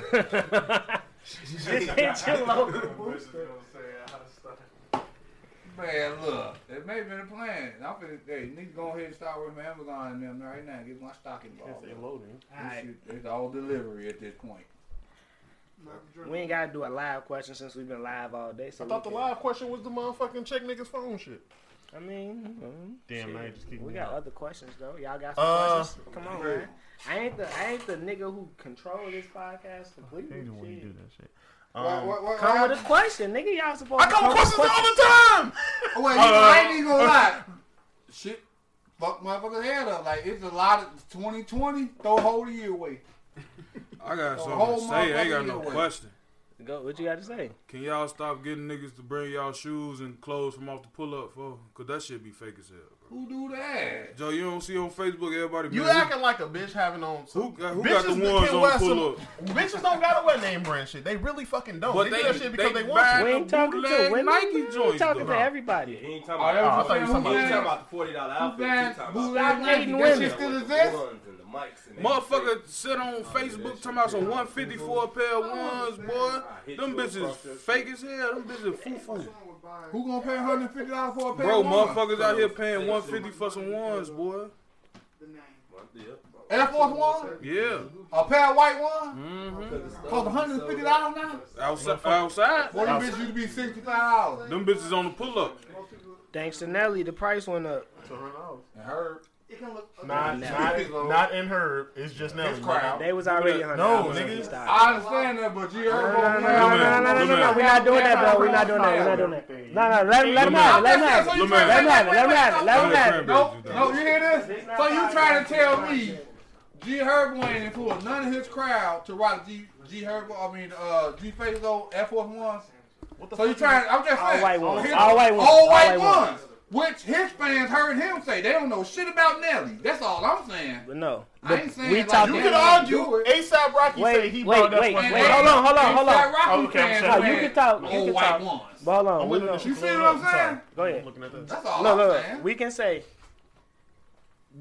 Just hit your local booster. Man, look, it may have been a plan. I'm finna, you need to go ahead and start with my Amazon and them right now. Get my stock involved. It's loading. It's all delivery at this point. We ain't gotta do a live question since we've been live all day. So I thought the live question was the motherfucking check niggas phone shit. I mean, damn, I just keep. We got other questions though. Y'all got some questions? Come on, man. I ain't the nigga who controls this podcast completely. They don't want to do that shit. Come with a question, nigga. Y'all supposed to come with questions all the time. Oh, wait, I ain't even gonna lie. Shit, fuck motherfuckers' head up. Like it's a lot of 2020. Throw a whole year away. I got something to say. I ain't got no question. Go. What you got to say? Can y'all stop getting niggas to bring y'all shoes and clothes from off the pull up for? Cause that shit be fake as hell. Bro. Who do that? Joe, you don't see on Facebook everybody. You acting like a bitch having on. Who got the ones on pull up? Bitches don't gotta wear name brand shit. They really fucking don't. But they do that shit because they want to. We ain't talking to women. We talking to everybody. He ain't talking about the $40 outfit. Stop hating women. Motherfucker sit on Facebook talking about some 154 pair of ones, boy. Them bitches fake as hell. Them bitches foo-foo. Who gonna pay $150 for a pair of ones? Bro, motherfuckers out here paying $150 for some ones, boy. Air Force One? Yeah. A pair of white ones? Mm-hmm. Cost $150 now? Outside? What them bitches used to be $65. Them bitches on the pull-up. Thanks to Nelly, the price went up. To her house. And her. Not in Herb. It's just Nelly. They was already on. No, niggas. I understand that, but G Herbo. No. We're not doing that, bro. We're not doing that. No. Let him have it. No, you hear this? So you trying to tell me G Herbo ain't influenced none of his crowd to ride G Herbo? I mean, G Fazo F41s. So you trying? I'm just saying. All white ones. Which his fans heard him say they don't know shit about Nelly. That's all I'm saying. But no. I ain't saying like, you can argue. A$AP Rocky said he brought that one. Hold on. Rocky okay, fans you can talk. You can talk. Ones. Hold on. You see what I'm saying? Go ahead. That's all I'm saying. We can say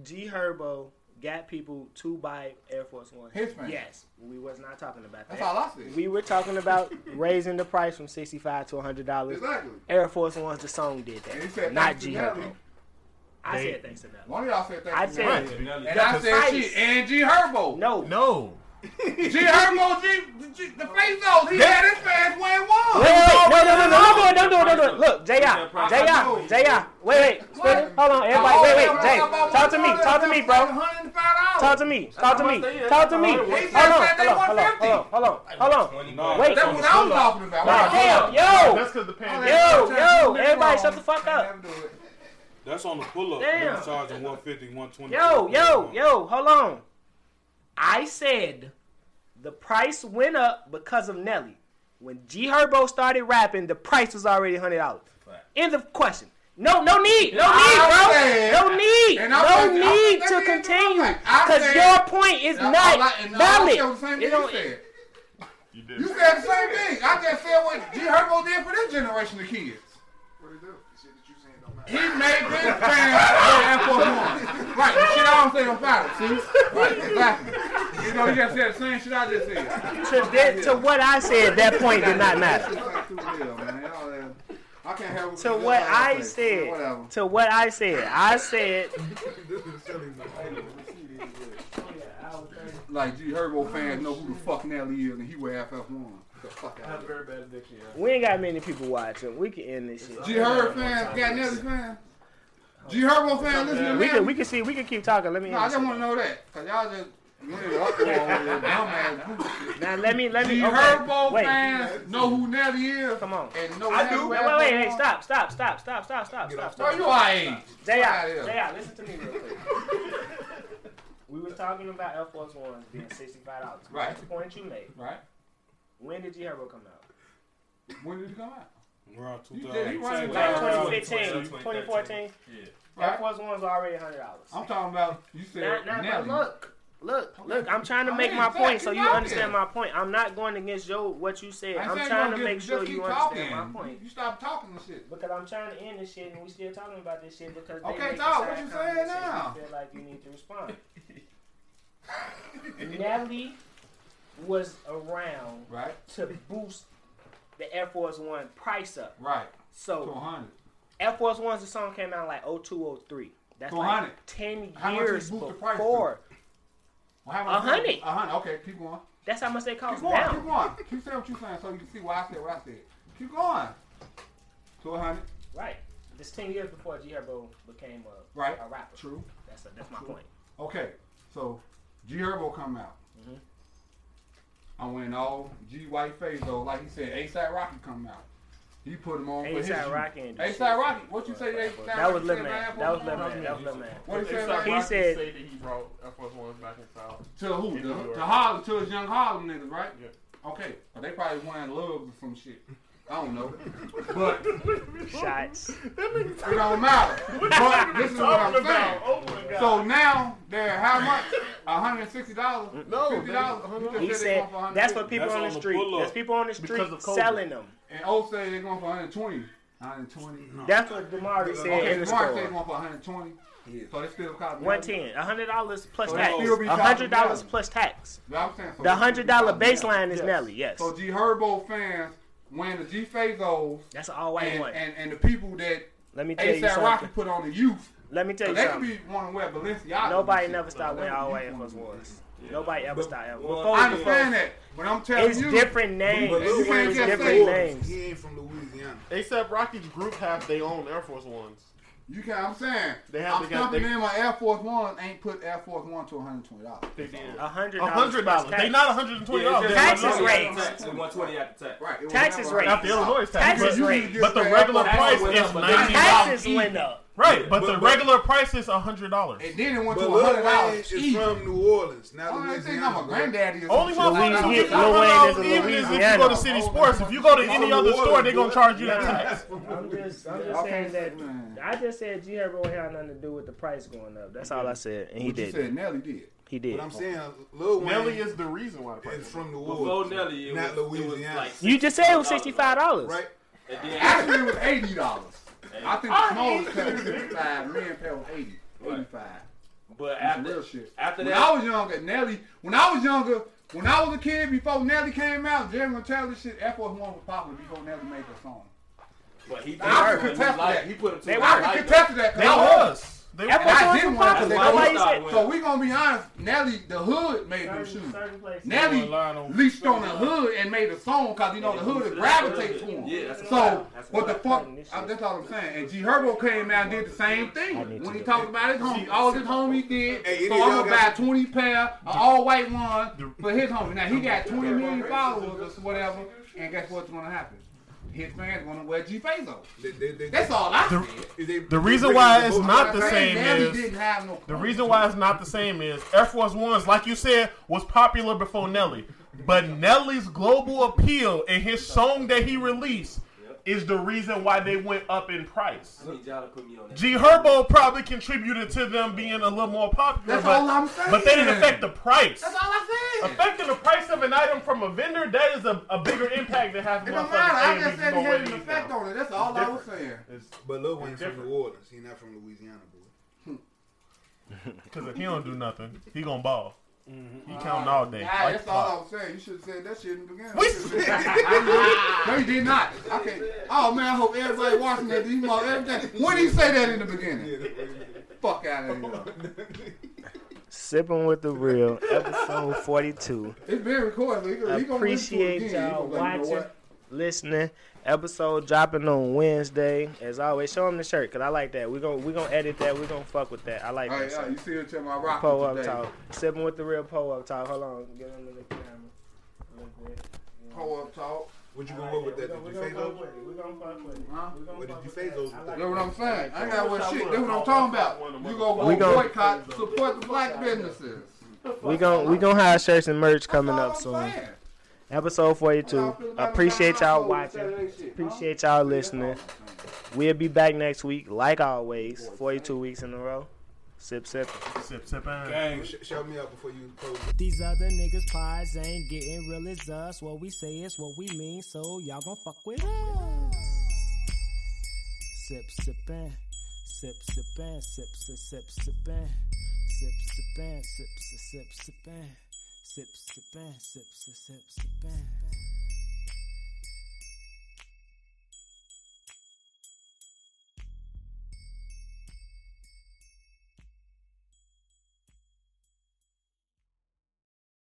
G Herbo got people to buy Air Force One. His fans. Yes. We was not talking about that. That's all I said. We were talking about raising the price from $65 to $100. Exactly. Air Force One's the song did that. And he said not G Herbo. I said thanks to Nelly. One of y'all said thanks to Nelly. And I said shit. And G Herbo. No. G Herbo, the face knows. He had his fans wearing one. No. Look, J.I. Wait. Hold on, everybody. Wait. Jay, talk to me, bro. Talk to me. Hold on. Wait. That's what I was talking about. Damn, yo. That's because the pandemic. Yo, everybody shut the fuck up. That's on the pull-up. Damn. Charging $150, $120. Yo, hold on. I said the price went up because of Nelly. When G Herbo started rapping, the price was already $100. End of question. No need to continue. Because your point is not valid. You said the same thing. I just said what G Herbo did for this generation of kids. What did he do? He made his fans wear Air Force Ones. Right, the shit I don't say on fire, see? Right, exactly. You know, he just said the same shit I just said. To what I said, that point did not matter. I said. Like, G Herbo fans know who the fuck Nelly is and he wear Air Force Ones. We ain't got many people watching. We can end this shit. G Herbo fans got Nelly fans. G Herbo fans listen to Nelly. We can keep talking. Let me. I just want to know that because y'all just now let me. G Herbo fans know who Nelly is. Come on. And know I do. Wait. Hey, stop. You are age. Jay out. Listen to me real quick. We were talking about Air Force Ones being $65. Right. That's the point you made. Right. When did G Herbo come out? When did it come out? Around 2015. 2014. Yeah. Right. Air Force One's already $100. I'm talking about, you said now. Look, I'm trying to make my point so you understand my point. I'm not going against what you said. I'm trying to make sure you understand my point. You stop talking and shit. Because I'm trying to end this shit and we still talking about this shit because they make talk. What you saying now? You feel like you need to respond. Nelly was around to boost the Air Force One price up. Right. So Air Force One's the song came out like 2002, 2003. That's like 10 years before. 100. Okay, keep going. That's how much they cost now. Keep going. Keep saying what you're saying so you can see why I said what I said. Keep going. 100. Right. This 10 years before G Herbo became a rapper. True. That's my point. Okay, so G Herbo come out. Mm-hmm. I went all G white phase though, like he said. A$AP Rocky come out. He put him on for his Rocky. A$AP Rocky, what you say? A$AP Rocky. That was Lil Man. That was Lil Man. What he said? He said that he brought Air Force Ones back in South. To who? To Harlem. To his young Harlem niggas, right? Yeah. Okay. They probably wearing love or some shit. I don't know. But shots. It don't matter. But this is what I'm saying. Oh my God. So now they're how much? $160? No, $50? He said that's for people on the street. That's people on the street selling them. And O said they're going for $120. $120. That's what Demari said. Okay, in the Demari said they're going for $120. Yeah. So they still cost $110. $100 plus tax. $100 plus tax. The $100 baseline is Nelly. Yes. So G Herbo fans. When the G Fazos, that's an all white one, and the people that A$AP Rocky put on the youth, let me tell you something. They could be wanting to wear Balenciaga. Nobody never stopped wearing all white Air Force Ones. Nobody ever stopped. I understand that, but I'm telling you, it's different names. It's different names. He ain't from Louisiana. A$AP Rocky's group have their own Air Force Ones. You can't. I'm saying. I'm stumping in my Air Force One. Ain't put Air Force One to $120. They did. $100. They not $120. Taxes rates. $120 after tax. Right. Taxes rates. Not the Illinois tax. Taxes rates. But the regular price is $90. Taxes went up. Right, but the regular price is $100. And then it went to $100. It's from New Orleans. Now I think I'm a granddaddy. Only one $100 even is if you go to City Sports. If you go to any other store, they're gonna charge you that tax. I'm just saying that. I just said G Herbo had nothing to do with the price going up. That's all I said, and he did. You said Nelly did. He did. But I'm saying Lil Wayne. Nelly is the reason why the price is from New Orleans, Nelly, not Louisiana. You just said it was $65, right? Actually, it was $80. I think the smallest pair was 55, men pair was 80, 85. But after that, when I was a kid before Nelly came out, Jerry gonna tell this shit. Air Force One was popular before Nelly made the song. But I can contest that. He put it to I can contest that. They was. I didn't want to. So we gonna be honest. Nelly, the hood made them shoes. Nelly leashed on the hood and made a song because you know the hood gravitates to him. Yeah, so what the fuck? That's all I'm saying. And G Herbo came out and did the same thing when he talked about his homie. All his homie did. So I'm gonna buy 20 pair of all white one for his homie. Now he got 20 million followers or whatever. And guess what's gonna happen? His fans want to wear G Fazos. That's all I said. The reason why it's not the same is Air Force Ones, like you said, was popular before Nelly. But Nelly's global appeal and his song that he released is the reason why they went up in price. I need y'all to put me on that. G Herbo probably contributed to them being a little more popular. That's all I'm saying. But they didn't affect the price. That's all I said. Affecting the price of an item from a vendor, that is a bigger impact than having one. It don't matter. I just said it had an effect on it. That's all I was saying. But Lil Wayne's from New Orleans. He's not from Louisiana, boy. Because if he don't do nothing, he gonna ball. Mm-hmm. You counting all day. Nah, that's all I was saying. You should have said that shit in the beginning. No, you did not. Okay. Oh man, I hope everybody watching that. When did he say that in the beginning? Fuck out of here. Sipping with the Real, episode 42. It's been recorded. Appreciate y'all watching, listening. Episode dropping on Wednesday. As always, show them the shirt because I like that. We're gonna edit that. We're gonna fuck with that. I like that. You see it to my rock. Pull up talk. Sipping with the Real. Pull up talk. Hold on. Get under the camera. Pull up talk. What you gonna do with that? Did you phase over? We're gonna fuck with it. Huh? What did you phase over? That's what I'm saying. I ain't got what shit. That's what I'm talking about. You gonna go boycott, support the black businesses. We gonna have shirts and merch coming up soon. Episode 42. Appreciate y'all watching. Appreciate y'all listening. We'll be back next week, like always. 42 weeks in a row. Sip, sip. Sip, sip, gang, show me up before you close. These other niggas' pies ain't getting real as us. What we say is what we mean, so y'all gon' fuck with us. Sip, sippin'. Sip, sippin'. Sip, sip, sip, sippin'. Sip, sippin'. Sip, sip, sip, sippin'. Sip, sip, sip, sip, sip, sip.